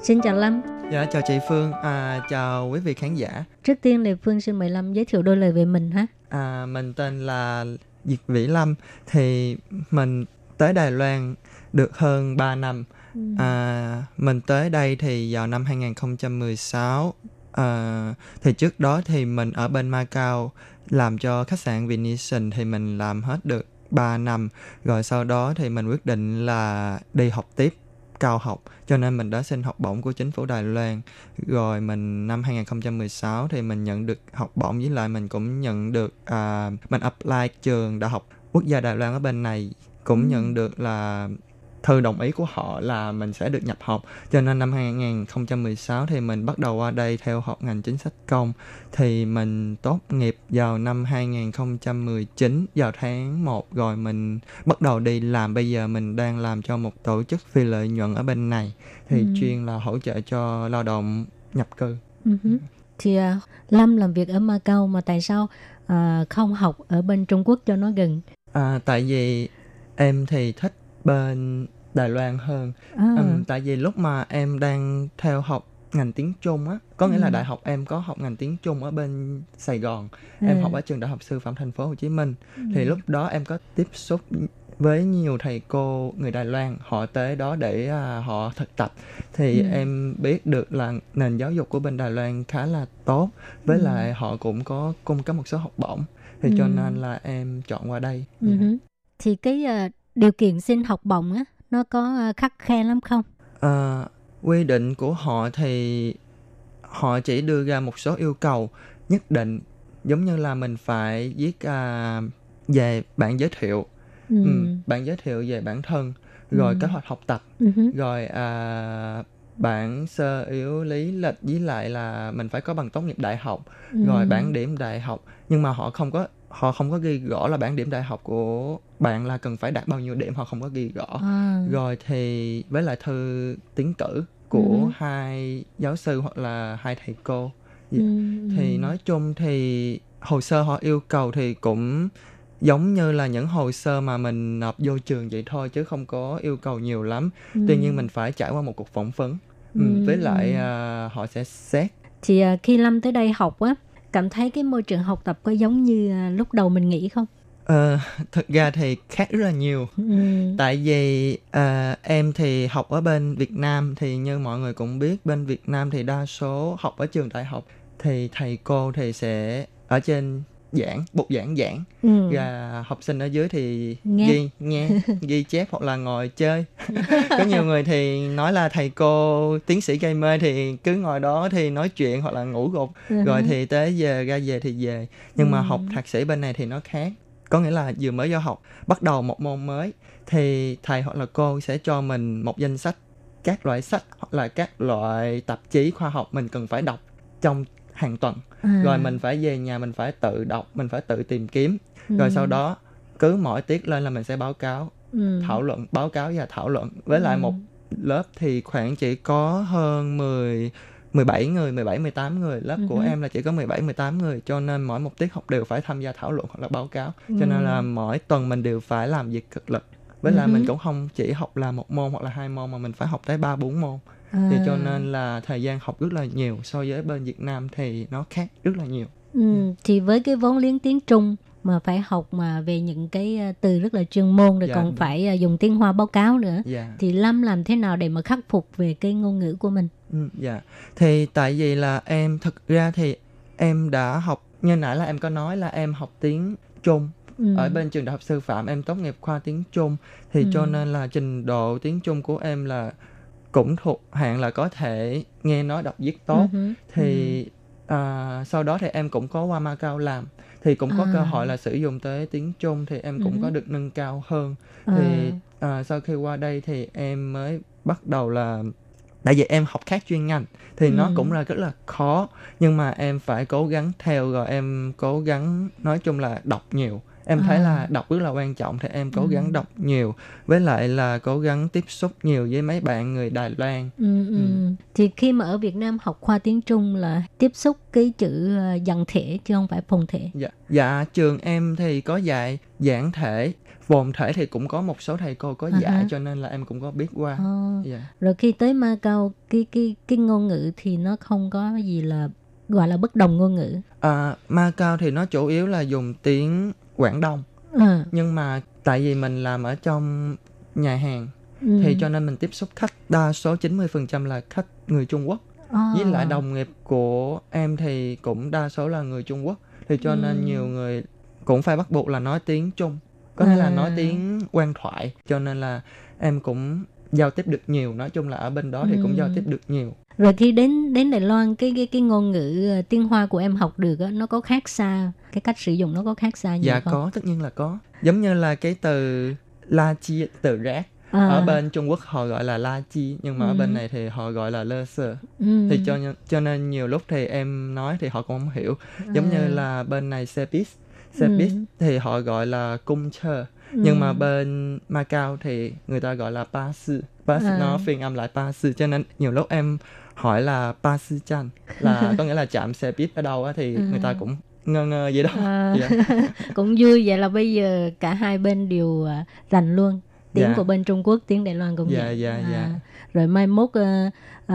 Xin chào Lâm. Dạ, chào chị Phương, à, chào quý vị khán giả. Trước tiên thì Phương xin mời Lâm giới thiệu đôi lời về mình ha. À, mình tên là Diệp Vĩ Lâm, thì mình tới Đài Loan được hơn ba năm. Ừ. À, mình tới đây thì vào năm hai không một sáu, à, thì trước đó thì mình ở bên Macau làm cho khách sạn Venetian thì mình làm hết được ba năm. Rồi sau đó thì mình quyết định là đi học tiếp cao học, cho nên mình đã xin học bổng của chính phủ Đài Loan. Rồi mình năm hai không một sáu thì mình nhận được học bổng, với lại mình cũng nhận được uh, mình apply trường Đại học Quốc gia Đài Loan ở bên này, cũng nhận được là thư đồng ý của họ là mình sẽ được nhập học. Cho nên năm hai không một sáu thì mình bắt đầu qua đây theo học ngành chính sách công. Thì mình tốt nghiệp vào năm hai không một chín, vào tháng một, rồi mình bắt đầu đi làm. Bây giờ mình đang làm cho một tổ chức phi lợi nhuận ở bên này, thì ừ. chuyên là hỗ trợ cho lao động nhập cư. Ừ. Thì Lâm làm việc ở Macau mà tại sao à, không học ở bên Trung Quốc cho nó gần? À, tại vì em thì thích bên Đài Loan hơn. À. um, Tại vì lúc mà em đang theo học ngành tiếng Trung á, có nghĩa ừ. là đại học em có học ngành tiếng Trung ở bên Sài Gòn. à. Em học ở trường Đại học Sư phạm Thành phố Hồ Chí Minh. ừ. Thì lúc đó em có tiếp xúc với nhiều thầy cô người Đài Loan, họ tới đó để à, họ thực tập. Thì ừ. em biết được là nền giáo dục của bên Đài Loan khá là tốt, với ừ. lại họ cũng có cung cấp một số học bổng. Thì ừ. cho nên là em chọn qua đây. ừ. yeah. Thì cái uh... điều kiện xin học bổng á, nó có khắt khe lắm không? À, quy định của họ thì họ chỉ đưa ra một số yêu cầu nhất định, giống như là mình phải viết à, về bản giới thiệu, ừ. Ừ, bản giới thiệu về bản thân, rồi ừ. kế hoạch học tập, ừ. rồi à, bản sơ yếu lý lịch, với lại là mình phải có bằng tốt nghiệp đại học, ừ. rồi bảng điểm đại học. Nhưng mà họ không có họ không có ghi rõ là bảng điểm đại học của bạn là cần phải đạt bao nhiêu điểm, họ không có ghi rõ. à. Rồi thì với lại thư tiến cử của ừ. hai giáo sư hoặc là hai thầy cô. ừ. Thì nói chung thì hồ sơ họ yêu cầu thì cũng giống như là những hồ sơ mà mình nộp vô trường vậy thôi, chứ không có yêu cầu nhiều lắm. ừ. Tuy nhiên mình phải trải qua một cuộc phỏng vấn, ừ. Ừ. với lại à, họ sẽ xét. Thì khi Lâm tới đây học á, cảm thấy cái môi trường học tập có giống như lúc đầu mình nghĩ không? Ờ, thực ra thì khác rất là nhiều. ừ. Tại vì uh, em thì học ở bên Việt Nam, thì như mọi người cũng biết, bên Việt Nam thì đa số học ở trường đại học thì thầy cô thì sẽ ở trên giảng, bục giảng giảng, ừ. và học sinh ở dưới thì nghe. ghi nghe ghi chép hoặc là ngồi chơi. Có nhiều người thì nói là thầy cô tiến sĩ gây mê thì cứ ngồi đó thì nói chuyện hoặc là ngủ gục, ừ. rồi thì tới giờ ra về thì về. Nhưng ừ. mà học thạc sĩ bên này thì nó khác, có nghĩa là vừa mới vô học, bắt đầu một môn mới thì thầy hoặc là cô sẽ cho mình một danh sách các loại sách hoặc là các loại tạp chí khoa học mình cần phải đọc trong hàng tuần. À. Rồi mình phải về nhà, mình phải tự đọc, mình phải tự tìm kiếm. ừ. Rồi sau đó cứ mỗi tiết lên là mình sẽ báo cáo, ừ. thảo luận, báo cáo và thảo luận. Với ừ. lại một lớp thì khoảng chỉ có hơn mười mười bảy người, mười bảy, mười tám người, lớp uh-huh. của em là chỉ có mười bảy, mười tám người, cho nên mỗi một tiết học đều phải tham gia thảo luận hoặc là báo cáo. Cho uh-huh. nên là mỗi tuần mình đều phải làm việc cực lực. Với uh-huh. là mình cũng không chỉ học là một môn hoặc là hai môn mà mình phải học tới ba bốn môn. À. Thì cho nên là thời gian học rất là nhiều, so với bên Việt Nam thì nó khác rất là nhiều. Ừ, yeah. Thì với cái vốn liếng tiếng Trung mà phải học mà về những cái từ rất là chuyên môn rồi, dạ, còn đúng. Phải dùng tiếng Hoa báo cáo nữa, dạ. Thì Lâm làm thế nào để mà khắc phục về cái ngôn ngữ của mình? Ừ, dạ, thì tại vì là em thực ra thì em đã học, như nãy là em có nói là em học tiếng Trung. Ừ. Ở bên trường đại học sư phạm em tốt nghiệp khoa tiếng Trung. Thì ừ. cho nên là trình độ tiếng Trung của em là cũng thuộc hạng là có thể nghe nói đọc viết tốt. Uh-huh. Thì uh-huh. Uh, sau đó thì em cũng có qua Macau làm. Thì cũng có uh-huh. cơ hội là sử dụng tới tiếng Trung. Thì em cũng uh-huh. có được nâng cao hơn. Uh-huh. Thì uh, sau khi qua đây thì em mới bắt đầu là... Tại vì em học khác chuyên ngành. Thì uh-huh. nó cũng là rất là khó. Nhưng mà em phải cố gắng theo. Rồi em cố gắng nói chung là đọc nhiều. Em thấy à. là đọc rất là quan trọng. Thì em cố gắng ừ. đọc nhiều. Với lại là cố gắng tiếp xúc nhiều với mấy bạn người Đài Loan. ừ, ừ. Ừ. Thì khi mà ở Việt Nam học khoa tiếng Trung là tiếp xúc cái chữ dàn thể chứ không phải phồn thể. Dạ, dạ trường em thì có dạy giản thể. Phồn thể thì cũng có một số thầy cô có dạy. À. Cho nên là em cũng có biết qua. à. Dạ. Rồi khi tới Macau, cái, cái, cái ngôn ngữ thì nó không có gì là gọi là bất đồng ngôn ngữ. à, Macau thì nó chủ yếu là dùng tiếng Quảng Đông. à. Nhưng mà tại vì mình làm ở trong nhà hàng, ừ. thì cho nên mình tiếp xúc khách đa số chín mươi phần trăm là khách người Trung Quốc. à. Với lại đồng nghiệp của em thì cũng đa số là người Trung Quốc. Thì cho ừ. nên nhiều người cũng phải bắt buộc là nói tiếng Trung. Có nghĩa à. là nói tiếng quan thoại. Cho nên là em cũng giao tiếp được nhiều. Nói chung là ở bên đó thì ừ. cũng giao tiếp được nhiều. Rồi khi đến đến Đài Loan, cái cái cái ngôn ngữ tiếng Hoa của em học được đó, nó có khác xa, cái cách sử dụng nó có khác xa nhiều dạ, không? Dạ có, tất nhiên là có. Giống như là cái từ la chi, từ rác. À. Ở bên Trung Quốc họ gọi là la chi, nhưng mà ừ. ở bên này thì họ gọi là lơ sơ. Ừ. Thì cho, cho nên nhiều lúc thì em nói thì họ cũng không hiểu. Giống à. như là bên này xe buýt, xe ừ. buýt thì họ gọi là cung chơ. Nhưng ừ. mà bên Macau thì người ta gọi là ba sư. Ba sư à. nó phiên âm lại ba sư. Cho nên nhiều lúc em hỏi là ba sư chan, là có nghĩa là chạm xe buýt ở đâu á, thì à. người ta cũng ngơ ngơ vậy đó. à. yeah. Cũng vui. Vậy là bây giờ cả hai bên đều rành luôn tiếng yeah. của bên Trung Quốc, tiếng Đài Loan cũng yeah, vậy. yeah, yeah. À. Rồi mai mốt uh,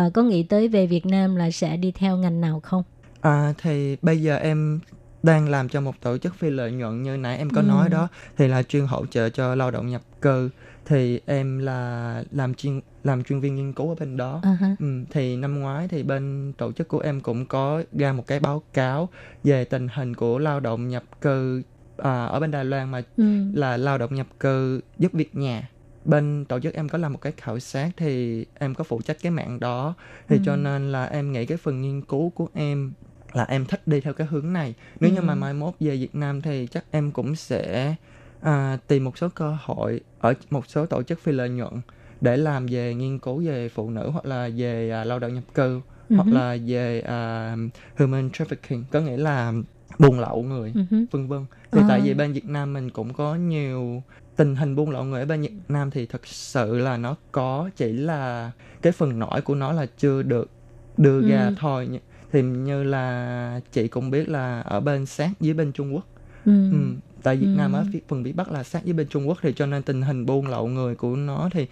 uh, có nghĩ tới về Việt Nam là sẽ đi theo ngành nào không? À, thì bây giờ em đang làm cho một tổ chức phi lợi nhuận như nãy em có ừ. nói đó, thì là chuyên hỗ trợ cho lao động nhập cư. Thì em là làm chuyên làm chuyên viên nghiên cứu ở bên đó. uh-huh. ừ, thì năm ngoái thì bên tổ chức của em cũng có ra một cái báo cáo về tình hình của lao động nhập cư à, ở bên Đài Loan, mà ừ. là lao động nhập cư giúp việc nhà. Bên tổ chức em có làm một cái khảo sát thì em có phụ trách cái mạng đó. Thì ừ. cho nên là em nghĩ cái phần nghiên cứu của em là em thích đi theo cái hướng này. Nếu ừ. như mà mai mốt về Việt Nam thì chắc em cũng sẽ à, tìm một số cơ hội ở một số tổ chức phi lợi nhuận để làm về nghiên cứu về phụ nữ, hoặc là về à, lao động nhập cư, ừ. hoặc là về à, human trafficking, có nghĩa là buôn lậu người, ừ. vân vân. Thì à. tại vì bên Việt Nam mình cũng có nhiều tình hình buôn lậu người. Ở bên Việt Nam thì thật sự là nó có, chỉ là cái phần nổi của nó là chưa được đưa ừ. ra thôi. Thì như là chị cũng biết là ở bên sát với bên Trung Quốc. ừ. Ừ. Tại Việt ừ. Nam ở phần Vĩ Bắc là sát với bên Trung Quốc. Thì cho nên tình hình buôn lậu người của nó thì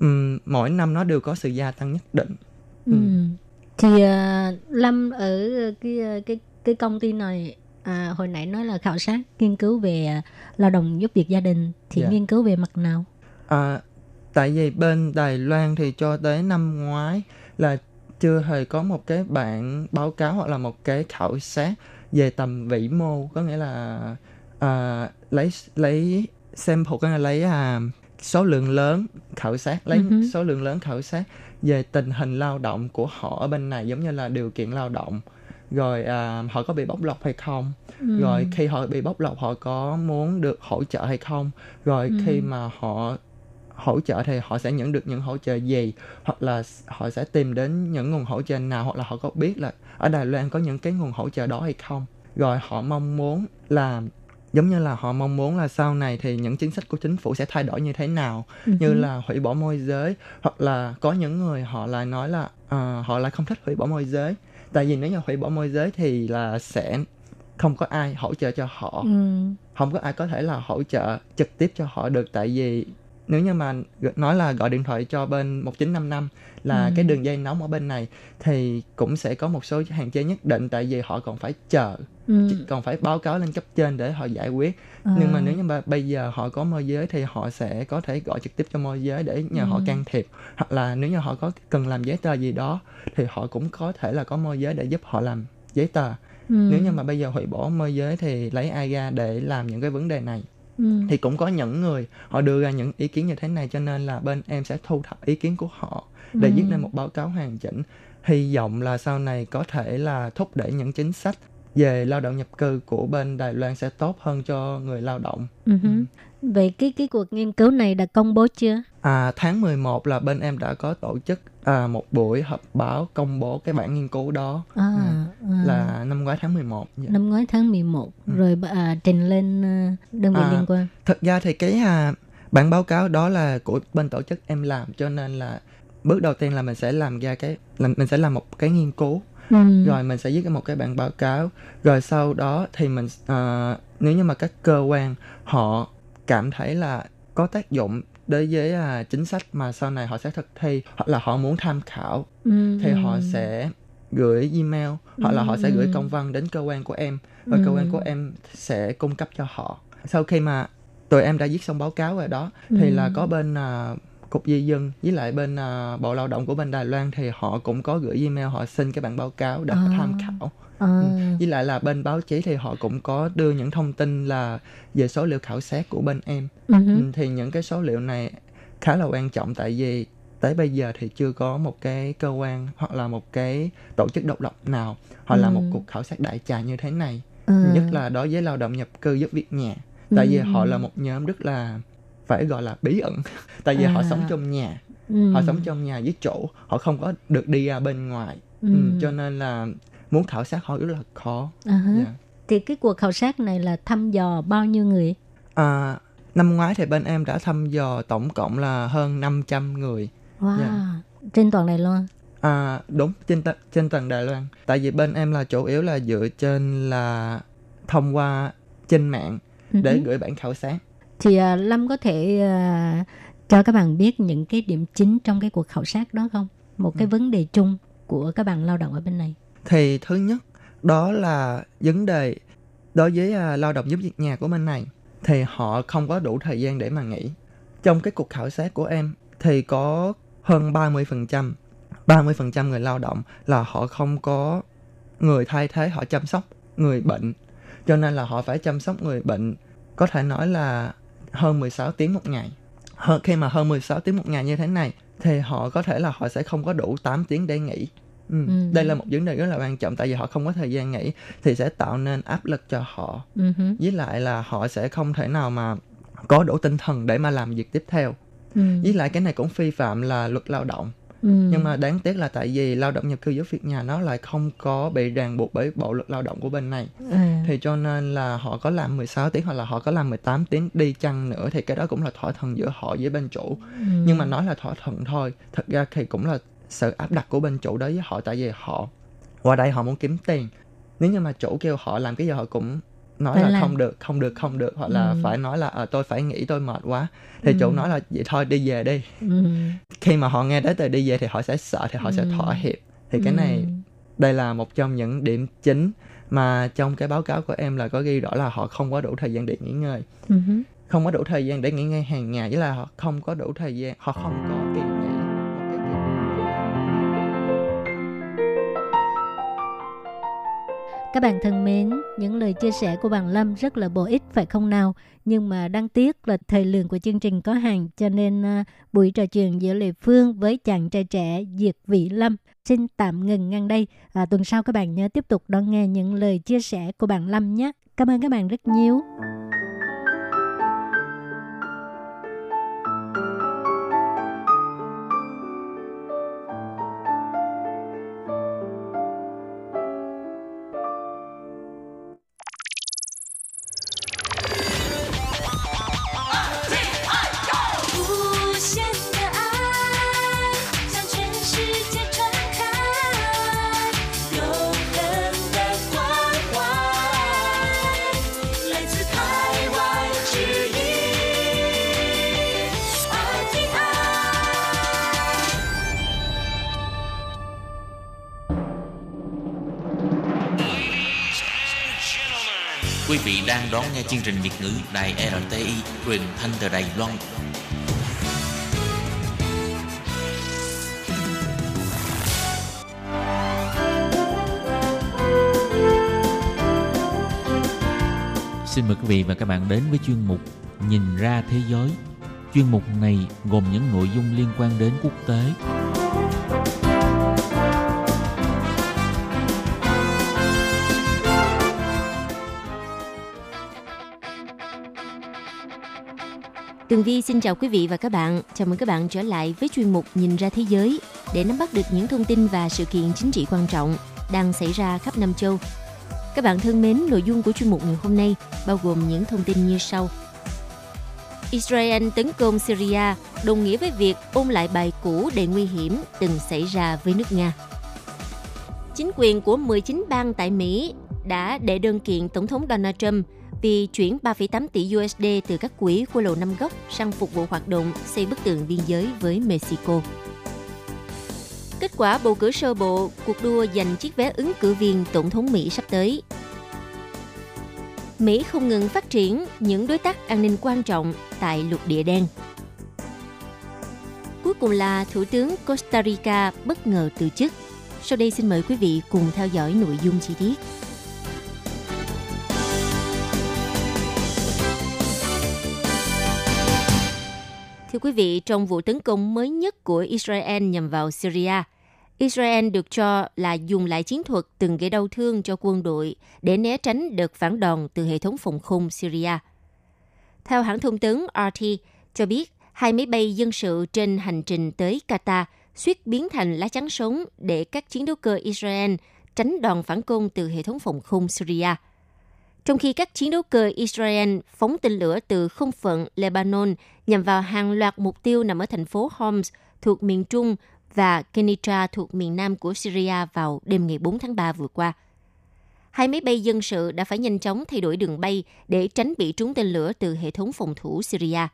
um, mỗi năm nó đều có sự gia tăng nhất định. ừ. Ừ. Thì uh, Lâm ở cái, cái, cái công ty này à, hồi nãy nói là khảo sát nghiên cứu về lao động giúp việc gia đình. Thì yeah. nghiên cứu về mặt nào? À, tại vì bên Đài Loan thì cho tới năm ngoái là chưa hề có một cái bản báo cáo hoặc là một cái khảo sát về tầm vĩ mô, có nghĩa là à, lấy lấy sample, có nghĩa là lấy à, số lượng lớn khảo sát, lấy uh-huh. số lượng lớn khảo sát về tình hình lao động của họ ở bên này, giống như là điều kiện lao động, rồi à, họ có bị bóc lột hay không, uh-huh. rồi khi họ bị bóc lột họ có muốn được hỗ trợ hay không, rồi uh-huh. khi mà họ hỗ trợ thì họ sẽ nhận được những hỗ trợ gì, hoặc là họ sẽ tìm đến những nguồn hỗ trợ nào, hoặc là họ có biết là ở Đài Loan có những cái nguồn hỗ trợ đó hay không. Rồi họ mong muốn là giống như là họ mong muốn là sau này thì những chính sách của chính phủ sẽ thay đổi như thế nào, ừ. như là hủy bỏ môi giới, hoặc là có những người họ lại nói là uh, họ lại không thích hủy bỏ môi giới. Tại vì nếu như hủy bỏ môi giới thì là sẽ không có ai hỗ trợ cho họ, ừ. không có ai có thể là hỗ trợ trực tiếp cho họ được. Tại vì nếu như mà nói là gọi điện thoại cho bên một chín năm năm là ừ. cái đường dây nóng ở bên này thì cũng sẽ có một số hạn chế nhất định, tại vì họ còn phải chờ, ừ. còn phải báo cáo lên cấp trên để họ giải quyết. À. Nhưng mà nếu như mà bây giờ họ có môi giới thì họ sẽ có thể gọi trực tiếp cho môi giới để nhờ ừ. họ can thiệp, hoặc là nếu như họ có cần làm giấy tờ gì đó thì họ cũng có thể là có môi giới để giúp họ làm giấy tờ. Ừ. Nếu như mà bây giờ hủy bỏ môi giới thì lấy ai ra để làm những cái vấn đề này? Ừ. Thì cũng có những người họ đưa ra những ý kiến như thế này, cho nên là bên em sẽ thu thập ý kiến của họ để ừ. viết lên một báo cáo hoàn chỉnh. Hy vọng là sau này có thể là thúc đẩy những chính sách về lao động nhập cư của bên Đài Loan sẽ tốt hơn cho người lao động. Ừ. Ừ. Vậy cái, cái cuộc nghiên cứu này đã công bố chưa? À, tháng mười một là bên em đã có tổ chức à, một buổi họp báo công bố cái bản nghiên cứu đó. À, à, à. Là năm ngoái tháng mười một. Dạ. Năm ngoái tháng mười một, ừ. rồi à, trình lên đơn vị à, liên quan. Thật ra thì cái à, bản báo cáo đó là của bên tổ chức em làm, cho nên là bước đầu tiên là mình sẽ làm ra cái, là mình sẽ làm một cái nghiên cứu. Ừ. Rồi mình sẽ viết một cái bản báo cáo. Rồi sau đó thì mình à, nếu như mà các cơ quan họ cảm thấy là có tác dụng đối với à, chính sách mà sau này họ sẽ thực thi, hoặc là họ muốn tham khảo, ừ. thì họ sẽ gửi email, hoặc ừ. là họ sẽ gửi công văn đến cơ quan của em, và ừ. cơ quan của em sẽ cung cấp cho họ. Sau khi mà tụi em đã viết xong báo cáo rồi đó, ừ. thì là có bên à, Cục Di dân với lại bên à, Bộ Lao động của bên Đài Loan thì họ cũng có gửi email, họ xin cái bản báo cáo để à. họ tham khảo. À. Với lại là bên báo chí thì họ cũng có đưa những thông tin là về số liệu khảo sát của bên em. Uh-huh. Thì những cái số liệu này khá là quan trọng, tại vì tới bây giờ thì chưa có một cái cơ quan hoặc là một cái tổ chức độc lập nào họ uh-huh. làm một cuộc khảo sát đại trà như thế này. Uh-huh. Nhất là đối với lao động nhập cư giúp việc nhà. Tại uh-huh. vì họ là một nhóm rất là phải gọi là bí ẩn. Tại vì uh-huh. họ sống trong nhà. Uh-huh. Họ sống trong nhà với chủ. Họ không có được đi ra bên ngoài. Uh-huh. Ừ, cho nên là muốn khảo sát họ rất là khó. Uh-huh. Yeah. Thì cái cuộc khảo sát này là thăm dò bao nhiêu người? À, năm ngoái thì bên em đã thăm dò tổng cộng là hơn năm trăm người. Wow, yeah. Trên toàn Đài Loan? À, đúng, trên, t- trên toàn Đài Loan. Tại vì bên em là chủ yếu là dựa trên là thông qua trên mạng uh-huh. để gửi bản khảo sát. Thì uh, Lâm có thể uh, cho các bạn biết những cái điểm chính trong cái cuộc khảo sát đó không? Một cái uh-huh. vấn đề chung của các bạn lao động ở bên này. Thì thứ nhất đó là vấn đề đối với à, lao động giúp việc nhà của bên này thì họ không có đủ thời gian để mà nghỉ. Trong cái cuộc khảo sát của em thì có hơn ba mươi phần trăm ba mươi phần trăm người lao động là họ không có người thay thế họ chăm sóc người bệnh, cho nên là họ phải chăm sóc người bệnh có thể nói là hơn mười sáu tiếng một ngày. Khi mà hơn mười sáu tiếng một ngày như thế này thì họ có thể là họ sẽ không có đủ tám tiếng để nghỉ. Ừ. Ừ. Đây là một vấn đề rất là quan trọng, tại vì họ không có thời gian nghỉ thì sẽ tạo nên áp lực cho họ. Ừ. Với lại là họ sẽ không thể nào mà có đủ tinh thần để mà làm việc tiếp theo. Ừ. Với lại cái này cũng vi phạm là luật lao động. Ừ. Nhưng mà đáng tiếc là tại vì lao động nhập cư giúp việc nhà nó lại không có bị ràng buộc bởi bộ luật lao động của bên này. Ừ. Thì cho nên là họ có làm mười sáu tiếng hoặc là họ có làm mười tám tiếng đi chăng nữa thì cái đó cũng là thỏa thuận giữa họ với bên chủ. Ừ. Nhưng mà nói là thỏa thuận thôi, thật ra thì cũng là sự áp đặt của bên chủ đối với họ, tại vì họ qua đây họ muốn kiếm tiền. Nếu như mà chủ kêu họ làm cái gì họ cũng nói phải là làm. không được, không được, không được, hoặc ừ. là phải nói là à, tôi phải nghỉ, tôi mệt quá. Thì ừ. chủ nói là vậy thôi đi về đi. Ừ. Khi mà họ nghe tới từ đi về thì họ sẽ sợ, thì họ ừ. sẽ thỏa hiệp. Thì ừ. cái này đây là một trong những điểm chính mà trong cái báo cáo của em là có ghi rõ là họ không có đủ thời gian để nghỉ ngơi, ừ. không có đủ thời gian để nghỉ ngơi hàng ngày, với là họ không có đủ thời gian, họ không có kỳ nghỉ. Các bạn thân mến, những lời chia sẻ của bạn Lâm rất là bổ ích phải không nào? Nhưng mà đáng tiếc là thời lượng của chương trình có hạn, cho nên uh, buổi trò chuyện giữa Lệ Phương với chàng trai trẻ Diệp Vĩ Lâm xin tạm ngừng ngang đây. À, tuần sau các bạn nhớ tiếp tục đón nghe những lời chia sẻ của bạn Lâm nhé. Cảm ơn các bạn rất nhiều. Quý vị đang đón nghe chương trình Việt ngữ Đài rờ tê i truyền thanh từ Đài Loan. Xin mời quý vị và các bạn đến với chuyên mục Nhìn ra thế giới. Chuyên mục này gồm những nội dung liên quan đến quốc tế. Tường Vi xin chào quý vị và các bạn. Chào mừng các bạn trở lại với chuyên mục Nhìn ra thế giới để nắm bắt được những thông tin và sự kiện chính trị quan trọng đang xảy ra khắp năm châu. Các bạn thân mến, nội dung của chuyên mục ngày hôm nay bao gồm những thông tin như sau. Israel tấn công Syria đồng nghĩa với việc ôn lại bài cũ đầy nguy hiểm từng xảy ra với nước Nga. Chính quyền của mười chín bang tại Mỹ đã đệ đơn kiện Tổng thống Donald Trump vì chuyển ba phẩy tám tỷ đô la từ các quỹ của Lầu Năm Góc sang phục vụ hoạt động xây bức tường biên giới với Mexico. Kết quả bầu cử sơ bộ, cuộc đua giành chiếc vé ứng cử viên Tổng thống Mỹ sắp tới. Mỹ không ngừng phát triển những đối tác an ninh quan trọng tại lục địa đen. Cuối cùng là Thủ tướng Costa Rica bất ngờ từ chức. Sau đây xin mời quý vị cùng theo dõi nội dung chi tiết. Thưa quý vị, trong vụ tấn công mới nhất của Israel nhằm vào Syria, Israel được cho là dùng lại chiến thuật từng gây đau thương cho quân đội để né tránh đợt phản đòn từ hệ thống phòng không Syria. Theo hãng thông tấn rờ tê i cho biết, hai máy bay dân sự trên hành trình tới Qatar suýt biến thành lá chắn sống để các chiến đấu cơ Israel tránh đòn phản công từ hệ thống phòng không Syria. Trong khi các chiến đấu cơ Israel phóng tên lửa từ không phận Lebanon nhằm vào hàng loạt mục tiêu nằm ở thành phố Homs thuộc miền Trung và Kenitra thuộc miền Nam của Syria vào đêm ngày bốn tháng ba vừa qua. Hai máy bay dân sự đã phải nhanh chóng thay đổi đường bay để tránh bị trúng tên lửa từ hệ thống phòng thủ Syria.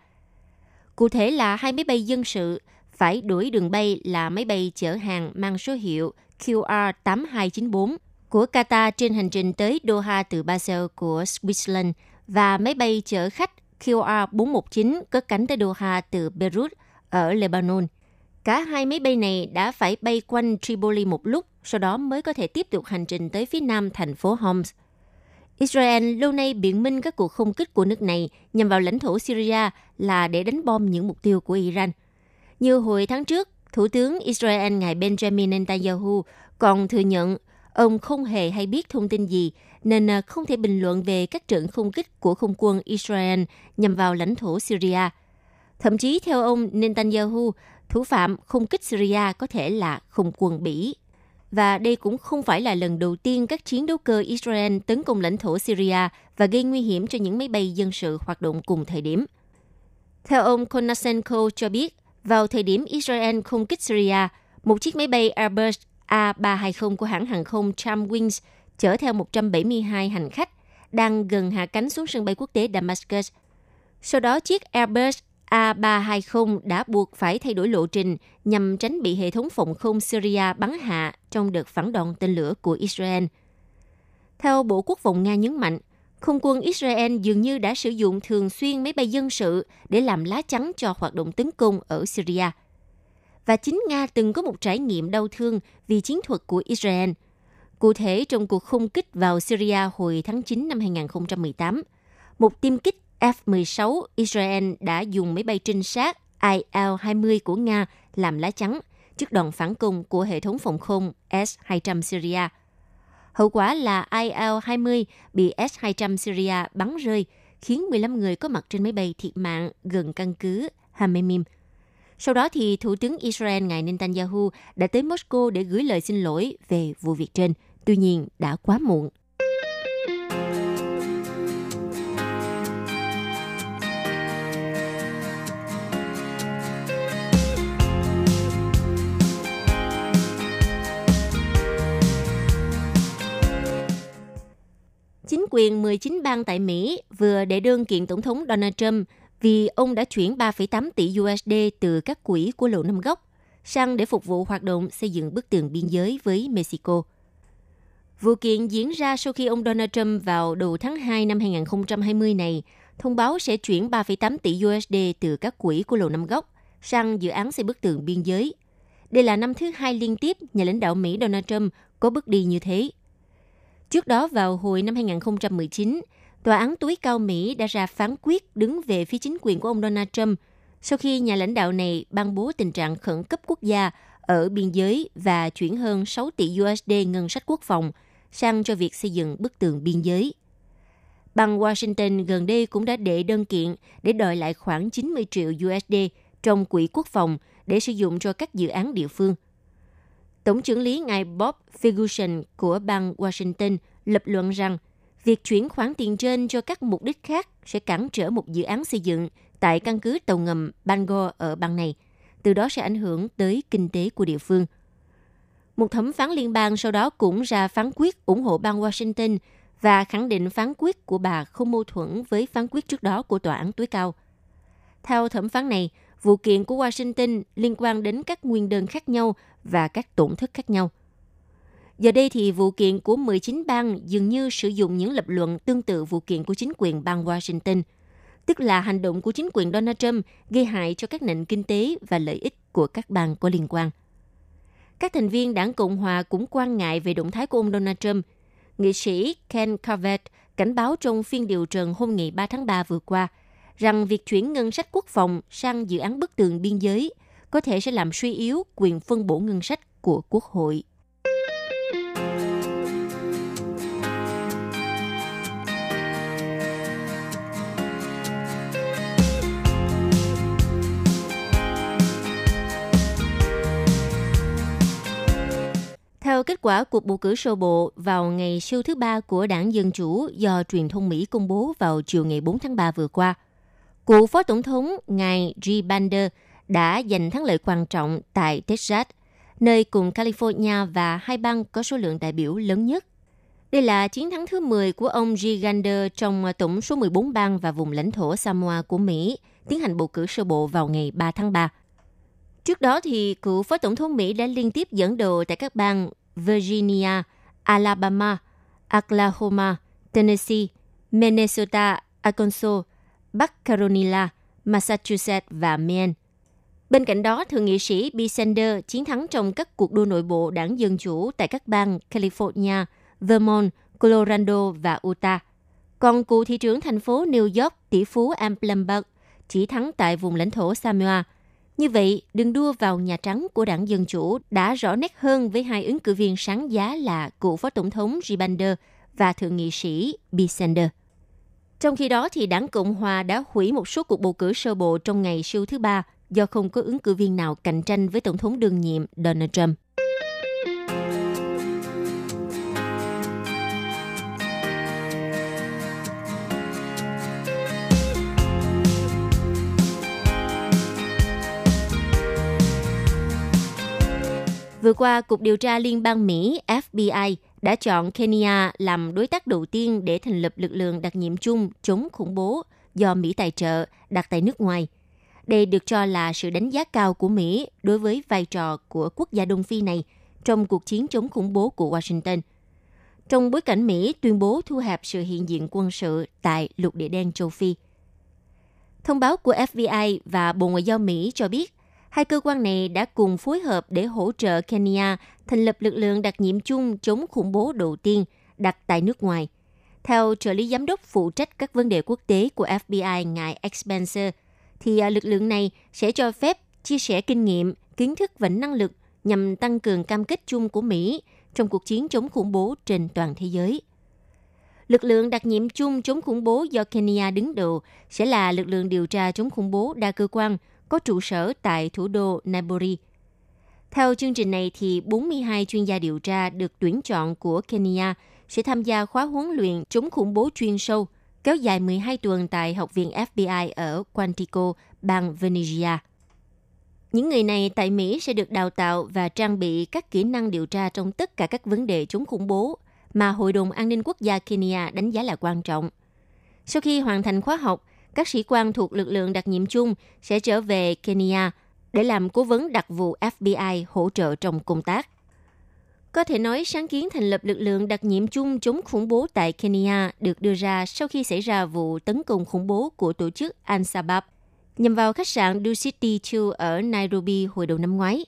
Cụ thể là hai máy bay dân sự phải đổi đường bay là máy bay chở hàng mang số hiệu Q R tám hai chín bốn của Qatar trên hành trình tới Doha từ Basel của Switzerland và máy bay chở khách Q R bốn một chín cất cánh tới Doha từ Beirut ở Lebanon. Cả hai máy bay này đã phải bay quanh Tripoli một lúc, sau đó mới có thể tiếp tục hành trình tới phía nam thành phố Homs. Israel lâu nay biện minh các cuộc không kích của nước này nhằm vào lãnh thổ Syria là để đánh bom những mục tiêu của Iran. Như hồi tháng trước, Thủ tướng Israel ngài Benjamin Netanyahu còn thừa nhận ông không hề hay biết thông tin gì, nên không thể bình luận về các trận không kích của không quân Israel nhằm vào lãnh thổ Syria. Thậm chí theo ông Netanyahu, thủ phạm không kích Syria có thể là không quân Bỉ. Và đây cũng không phải là lần đầu tiên các chiến đấu cơ Israel tấn công lãnh thổ Syria và gây nguy hiểm cho những máy bay dân sự hoạt động cùng thời điểm. Theo ông Konashenko cho biết, vào thời điểm Israel không kích Syria, một chiếc máy bay Airbus A ba hai không của hãng hàng không Charmwings chở theo một trăm bảy mươi hai hành khách đang gần hạ cánh xuống sân bay quốc tế Damascus. Sau đó, chiếc Airbus A ba hai không đã buộc phải thay đổi lộ trình nhằm tránh bị hệ thống phòng không Syria bắn hạ trong đợt phản đòn tên lửa của Israel. Theo Bộ Quốc phòng Nga nhấn mạnh, không quân Israel dường như đã sử dụng thường xuyên máy bay dân sự để làm lá chắn cho hoạt động tấn công ở Syria. Và chính Nga từng có một trải nghiệm đau thương vì chiến thuật của Israel. Cụ thể, trong cuộc không kích vào Syria hồi tháng chín năm hai không một tám, một tiêm kích F mười sáu Israel đã dùng máy bay trinh sát I L hai mươi của Nga làm lá chắn trước đòn phản công của hệ thống phòng không S hai trăm Syria. Hậu quả là I L hai mươi bị S hai trăm Syria bắn rơi, khiến mười lăm người có mặt trên máy bay thiệt mạng gần căn cứ Hammeim. Sau đó thì Thủ tướng Israel ngài Netanyahu đã tới Moscow để gửi lời xin lỗi về vụ việc trên, tuy nhiên đã quá muộn. Chính quyền mười chín bang tại Mỹ vừa đệ đơn kiện Tổng thống Donald Trump vì ông đã chuyển ba phẩy tám tỷ đô la từ các quỹ của Lầu Năm Góc sang để phục vụ hoạt động xây dựng bức tường biên giới với Mexico. Vụ kiện diễn ra sau khi ông Donald Trump vào đầu tháng hai năm hai không hai không này thông báo sẽ chuyển ba phẩy tám tỷ đô la từ các quỹ của Lầu Năm Góc sang dự án xây bức tường biên giới. Đây là năm thứ hai liên tiếp nhà lãnh đạo Mỹ Donald Trump có bước đi như thế. Trước đó vào hồi năm hai không một chín, Tòa án tối cao Mỹ đã ra phán quyết đứng về phía chính quyền của ông Donald Trump sau khi nhà lãnh đạo này ban bố tình trạng khẩn cấp quốc gia ở biên giới và chuyển hơn sáu tỷ đô la ngân sách quốc phòng sang cho việc xây dựng bức tường biên giới. Bang Washington gần đây cũng đã đệ đơn kiện để đòi lại khoảng chín mươi triệu đô la trong quỹ quốc phòng để sử dụng cho các dự án địa phương. Tổng chưởng lý ngài Bob Ferguson của bang Washington lập luận rằng việc chuyển khoản tiền trên cho các mục đích khác sẽ cản trở một dự án xây dựng tại căn cứ tàu ngầm Bangor ở bang này, từ đó sẽ ảnh hưởng tới kinh tế của địa phương. Một thẩm phán liên bang sau đó cũng ra phán quyết ủng hộ bang Washington và khẳng định phán quyết của bà không mâu thuẫn với phán quyết trước đó của tòa án tối cao. Theo thẩm phán này, vụ kiện của Washington liên quan đến các nguyên đơn khác nhau và các tổn thất khác nhau. Giờ đây thì vụ kiện của mười chín bang dường như sử dụng những lập luận tương tự vụ kiện của chính quyền bang Washington, tức là hành động của chính quyền Donald Trump gây hại cho các nền kinh tế và lợi ích của các bang có liên quan. Các thành viên đảng Cộng Hòa cũng quan ngại về động thái của ông Donald Trump. Nghị sĩ Ken Corbett cảnh báo trong phiên điều trần hôm ngày ba tháng ba vừa qua rằng việc chuyển ngân sách quốc phòng sang dự án bức tường biên giới có thể sẽ làm suy yếu quyền phân bổ ngân sách của Quốc hội. Theo kết quả cuộc bầu cử sơ bộ vào ngày siêu thứ ba của đảng Dân Chủ do truyền thông Mỹ công bố vào chiều ngày bốn tháng ba vừa qua, cựu phó tổng thống ngài G. Bander đã giành thắng lợi quan trọng tại Texas, nơi cùng California và hai bang có số lượng đại biểu lớn nhất. Đây là chiến thắng thứ mười của ông G. Bander trong tổng số mười bốn bang và vùng lãnh thổ Samoa của Mỹ, tiến hành bầu cử sơ bộ vào ngày ba tháng ba. Trước đó, thì cựu phó tổng thống Mỹ đã liên tiếp dẫn đầu tại các bang Virginia, Alabama, Oklahoma, Tennessee, Minnesota, Arkansas, Bắc Carolina, Massachusetts và Maine. Bên cạnh đó, thượng nghị sĩ Bernie Sanders chiến thắng trong các cuộc đua nội bộ đảng Dân Chủ tại các bang California, Vermont, Colorado và Utah. Còn cựu thị trưởng thành phố New York, tỷ phú Al Bloomberg chỉ thắng tại vùng lãnh thổ Samoa. Như vậy, đường đua vào Nhà Trắng của đảng Dân Chủ đã rõ nét hơn với hai ứng cử viên sáng giá là cựu phó tổng thống G. Bander và thượng nghị sĩ Bernie Sanders. Trong khi đó, thì đảng Cộng Hòa đã hủy một số cuộc bầu cử sơ bộ trong ngày siêu thứ ba do không có ứng cử viên nào cạnh tranh với tổng thống đương nhiệm Donald Trump. Vừa qua, Cục Điều tra Liên bang Mỹ F B I đã chọn Kenya làm đối tác đầu tiên để thành lập lực lượng đặc nhiệm chung chống khủng bố do Mỹ tài trợ đặt tại nước ngoài. Đây được cho là sự đánh giá cao của Mỹ đối với vai trò của quốc gia Đông Phi này trong cuộc chiến chống khủng bố của Washington, trong bối cảnh Mỹ tuyên bố thu hẹp sự hiện diện quân sự tại lục địa đen châu Phi. Thông báo của F B I và Bộ Ngoại giao Mỹ cho biết, hai cơ quan này đã cùng phối hợp để hỗ trợ Kenya thành lập lực lượng đặc nhiệm chung chống khủng bố đầu tiên đặt tại nước ngoài. Theo trợ lý giám đốc phụ trách các vấn đề quốc tế của F B I ngài Spencer, thì lực lượng này sẽ cho phép chia sẻ kinh nghiệm, kiến thức và năng lực nhằm tăng cường cam kết chung của Mỹ trong cuộc chiến chống khủng bố trên toàn thế giới. Lực lượng đặc nhiệm chung chống khủng bố do Kenya đứng đầu sẽ là lực lượng điều tra chống khủng bố đa cơ quan, có trụ sở tại thủ đô Nairobi. Theo chương trình này, thì bốn mươi hai chuyên gia điều tra được tuyển chọn của Kenya sẽ tham gia khóa huấn luyện chống khủng bố chuyên sâu kéo dài mười hai tuần tại Học viện F B I ở Quantico, bang Virginia. Những người này tại Mỹ sẽ được đào tạo và trang bị các kỹ năng điều tra trong tất cả các vấn đề chống khủng bố mà Hội đồng An ninh Quốc gia Kenya đánh giá là quan trọng. Sau khi hoàn thành khóa học, các sĩ quan thuộc lực lượng đặc nhiệm chung sẽ trở về Kenya để làm cố vấn đặc vụ F B I hỗ trợ trong công tác. Có thể nói sáng kiến thành lập lực lượng đặc nhiệm chung chống khủng bố tại Kenya được đưa ra sau khi xảy ra vụ tấn công khủng bố của tổ chức Al-Shabaab nhằm vào khách sạn Ducity Two ở Nairobi hồi đầu năm ngoái.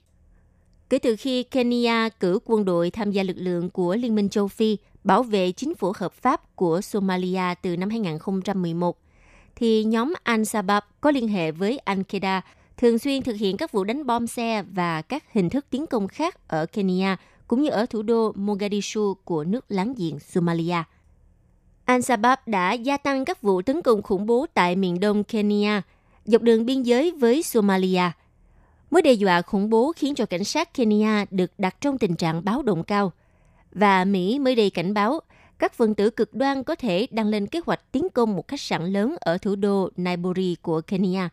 Kể từ khi Kenya cử quân đội tham gia lực lượng của Liên minh châu Phi bảo vệ chính phủ hợp pháp của Somalia từ năm hai không một một, thì nhóm Al-Shabaab có liên hệ với Al-Qaeda thường xuyên thực hiện các vụ đánh bom xe và các hình thức tiến công khác ở Kenya, cũng như ở thủ đô Mogadishu của nước láng giềng Somalia. Al-Shabaab đã gia tăng các vụ tấn công khủng bố tại miền đông Kenya, dọc đường biên giới với Somalia. Mối đe dọa khủng bố khiến cho cảnh sát Kenya được đặt trong tình trạng báo động cao. Và Mỹ mới đây cảnh báo các phần tử cực đoan có thể đang lên kế hoạch tiến công một khách sạn lớn ở thủ đô Nairobi của Kenya.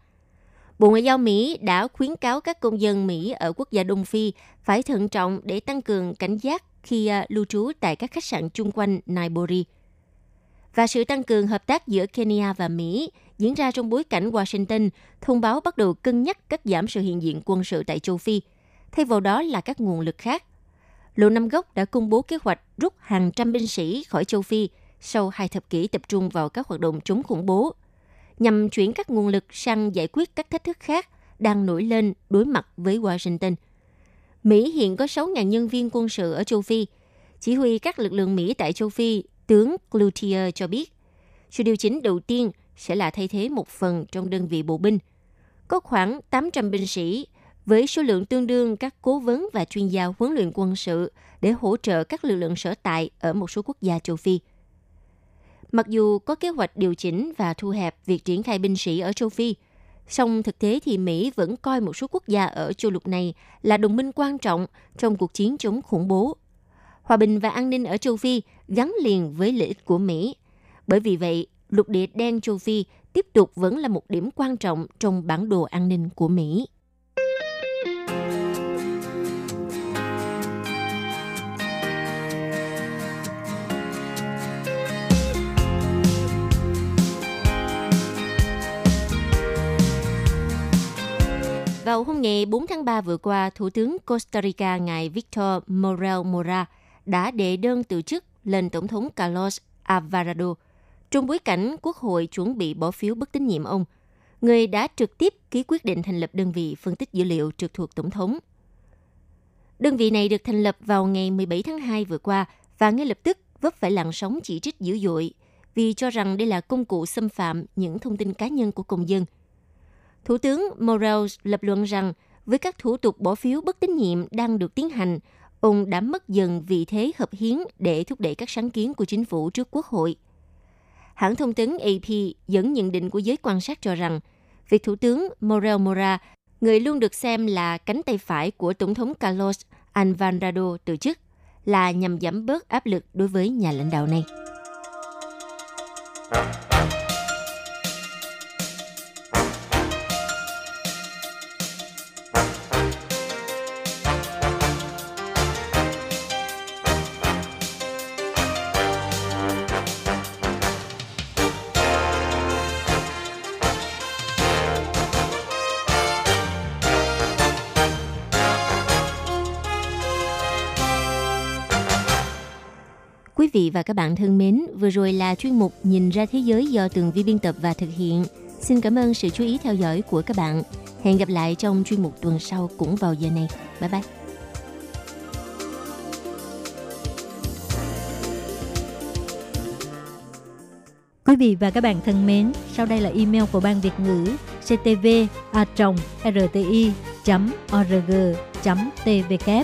Bộ Ngoại giao Mỹ đã khuyến cáo các công dân Mỹ ở quốc gia Đông Phi phải thận trọng để tăng cường cảnh giác khi lưu trú tại các khách sạn chung quanh Nairobi. Và sự tăng cường hợp tác giữa Kenya và Mỹ diễn ra trong bối cảnh Washington thông báo bắt đầu cân nhắc cắt giảm sự hiện diện quân sự tại châu Phi, thay vào đó là các nguồn lực khác. Lộ Năm Góc đã công bố kế hoạch rút hàng trăm binh sĩ khỏi châu Phi sau hai thập kỷ tập trung vào các hoạt động chống khủng bố, nhằm chuyển các nguồn lực sang giải quyết các thách thức khác đang nổi lên đối mặt với Washington. Mỹ hiện có sáu nghìn nhân viên quân sự ở châu Phi. Chỉ huy các lực lượng Mỹ tại châu Phi, tướng Cloutier cho biết, sự điều chỉnh đầu tiên sẽ là thay thế một phần trong đơn vị bộ binh. Có khoảng tám trăm binh sĩ, với số lượng tương đương các cố vấn và chuyên gia huấn luyện quân sự để hỗ trợ các lực lượng sở tại ở một số quốc gia châu Phi. Mặc dù có kế hoạch điều chỉnh và thu hẹp việc triển khai binh sĩ ở châu Phi, song thực tế thì Mỹ vẫn coi một số quốc gia ở châu lục này là đồng minh quan trọng trong cuộc chiến chống khủng bố. Hòa bình và an ninh ở châu Phi gắn liền với lợi ích của Mỹ. Bởi vì vậy, lục địa đen châu Phi tiếp tục vẫn là một điểm quan trọng trong bản đồ an ninh của Mỹ. Vào hôm ngày bốn tháng ba vừa qua, Thủ tướng Costa Rica ngài Victor Morel Mora đã đệ đơn từ chức lên Tổng thống Carlos Alvarado trong bối cảnh Quốc hội chuẩn bị bỏ phiếu bất tín nhiệm ông, người đã trực tiếp ký quyết định thành lập đơn vị phân tích dữ liệu trực thuộc Tổng thống. Đơn vị này được thành lập vào ngày mười bảy tháng hai vừa qua và ngay lập tức vấp phải làn sóng chỉ trích dữ dội vì cho rằng đây là công cụ xâm phạm những thông tin cá nhân của công dân. Thủ tướng Morales lập luận rằng với các thủ tục bỏ phiếu bất tín nhiệm đang được tiến hành, ông đã mất dần vị thế hợp hiến để thúc đẩy các sáng kiến của chính phủ trước Quốc hội. Hãng thông tấn a pê dẫn nhận định của giới quan sát cho rằng việc Thủ tướng Morel Mora, người luôn được xem là cánh tay phải của Tổng thống Carlos Alvarado từ chức, là nhằm giảm bớt áp lực đối với nhà lãnh đạo này. Quý vị và các bạn thân mến, vừa rồi là chuyên mục Nhìn ra thế giới do Tường Vi biên tập và thực hiện. Xin cảm ơn sự chú ý theo dõi của các bạn. Hẹn gặp lại trong chuyên mục tuần sau cũng vào giờ này. Bye bye! Quý vị và các bạn thân mến, sau đây là email của Ban Việt ngữ c t v a r t i chấm o r g chấm t w,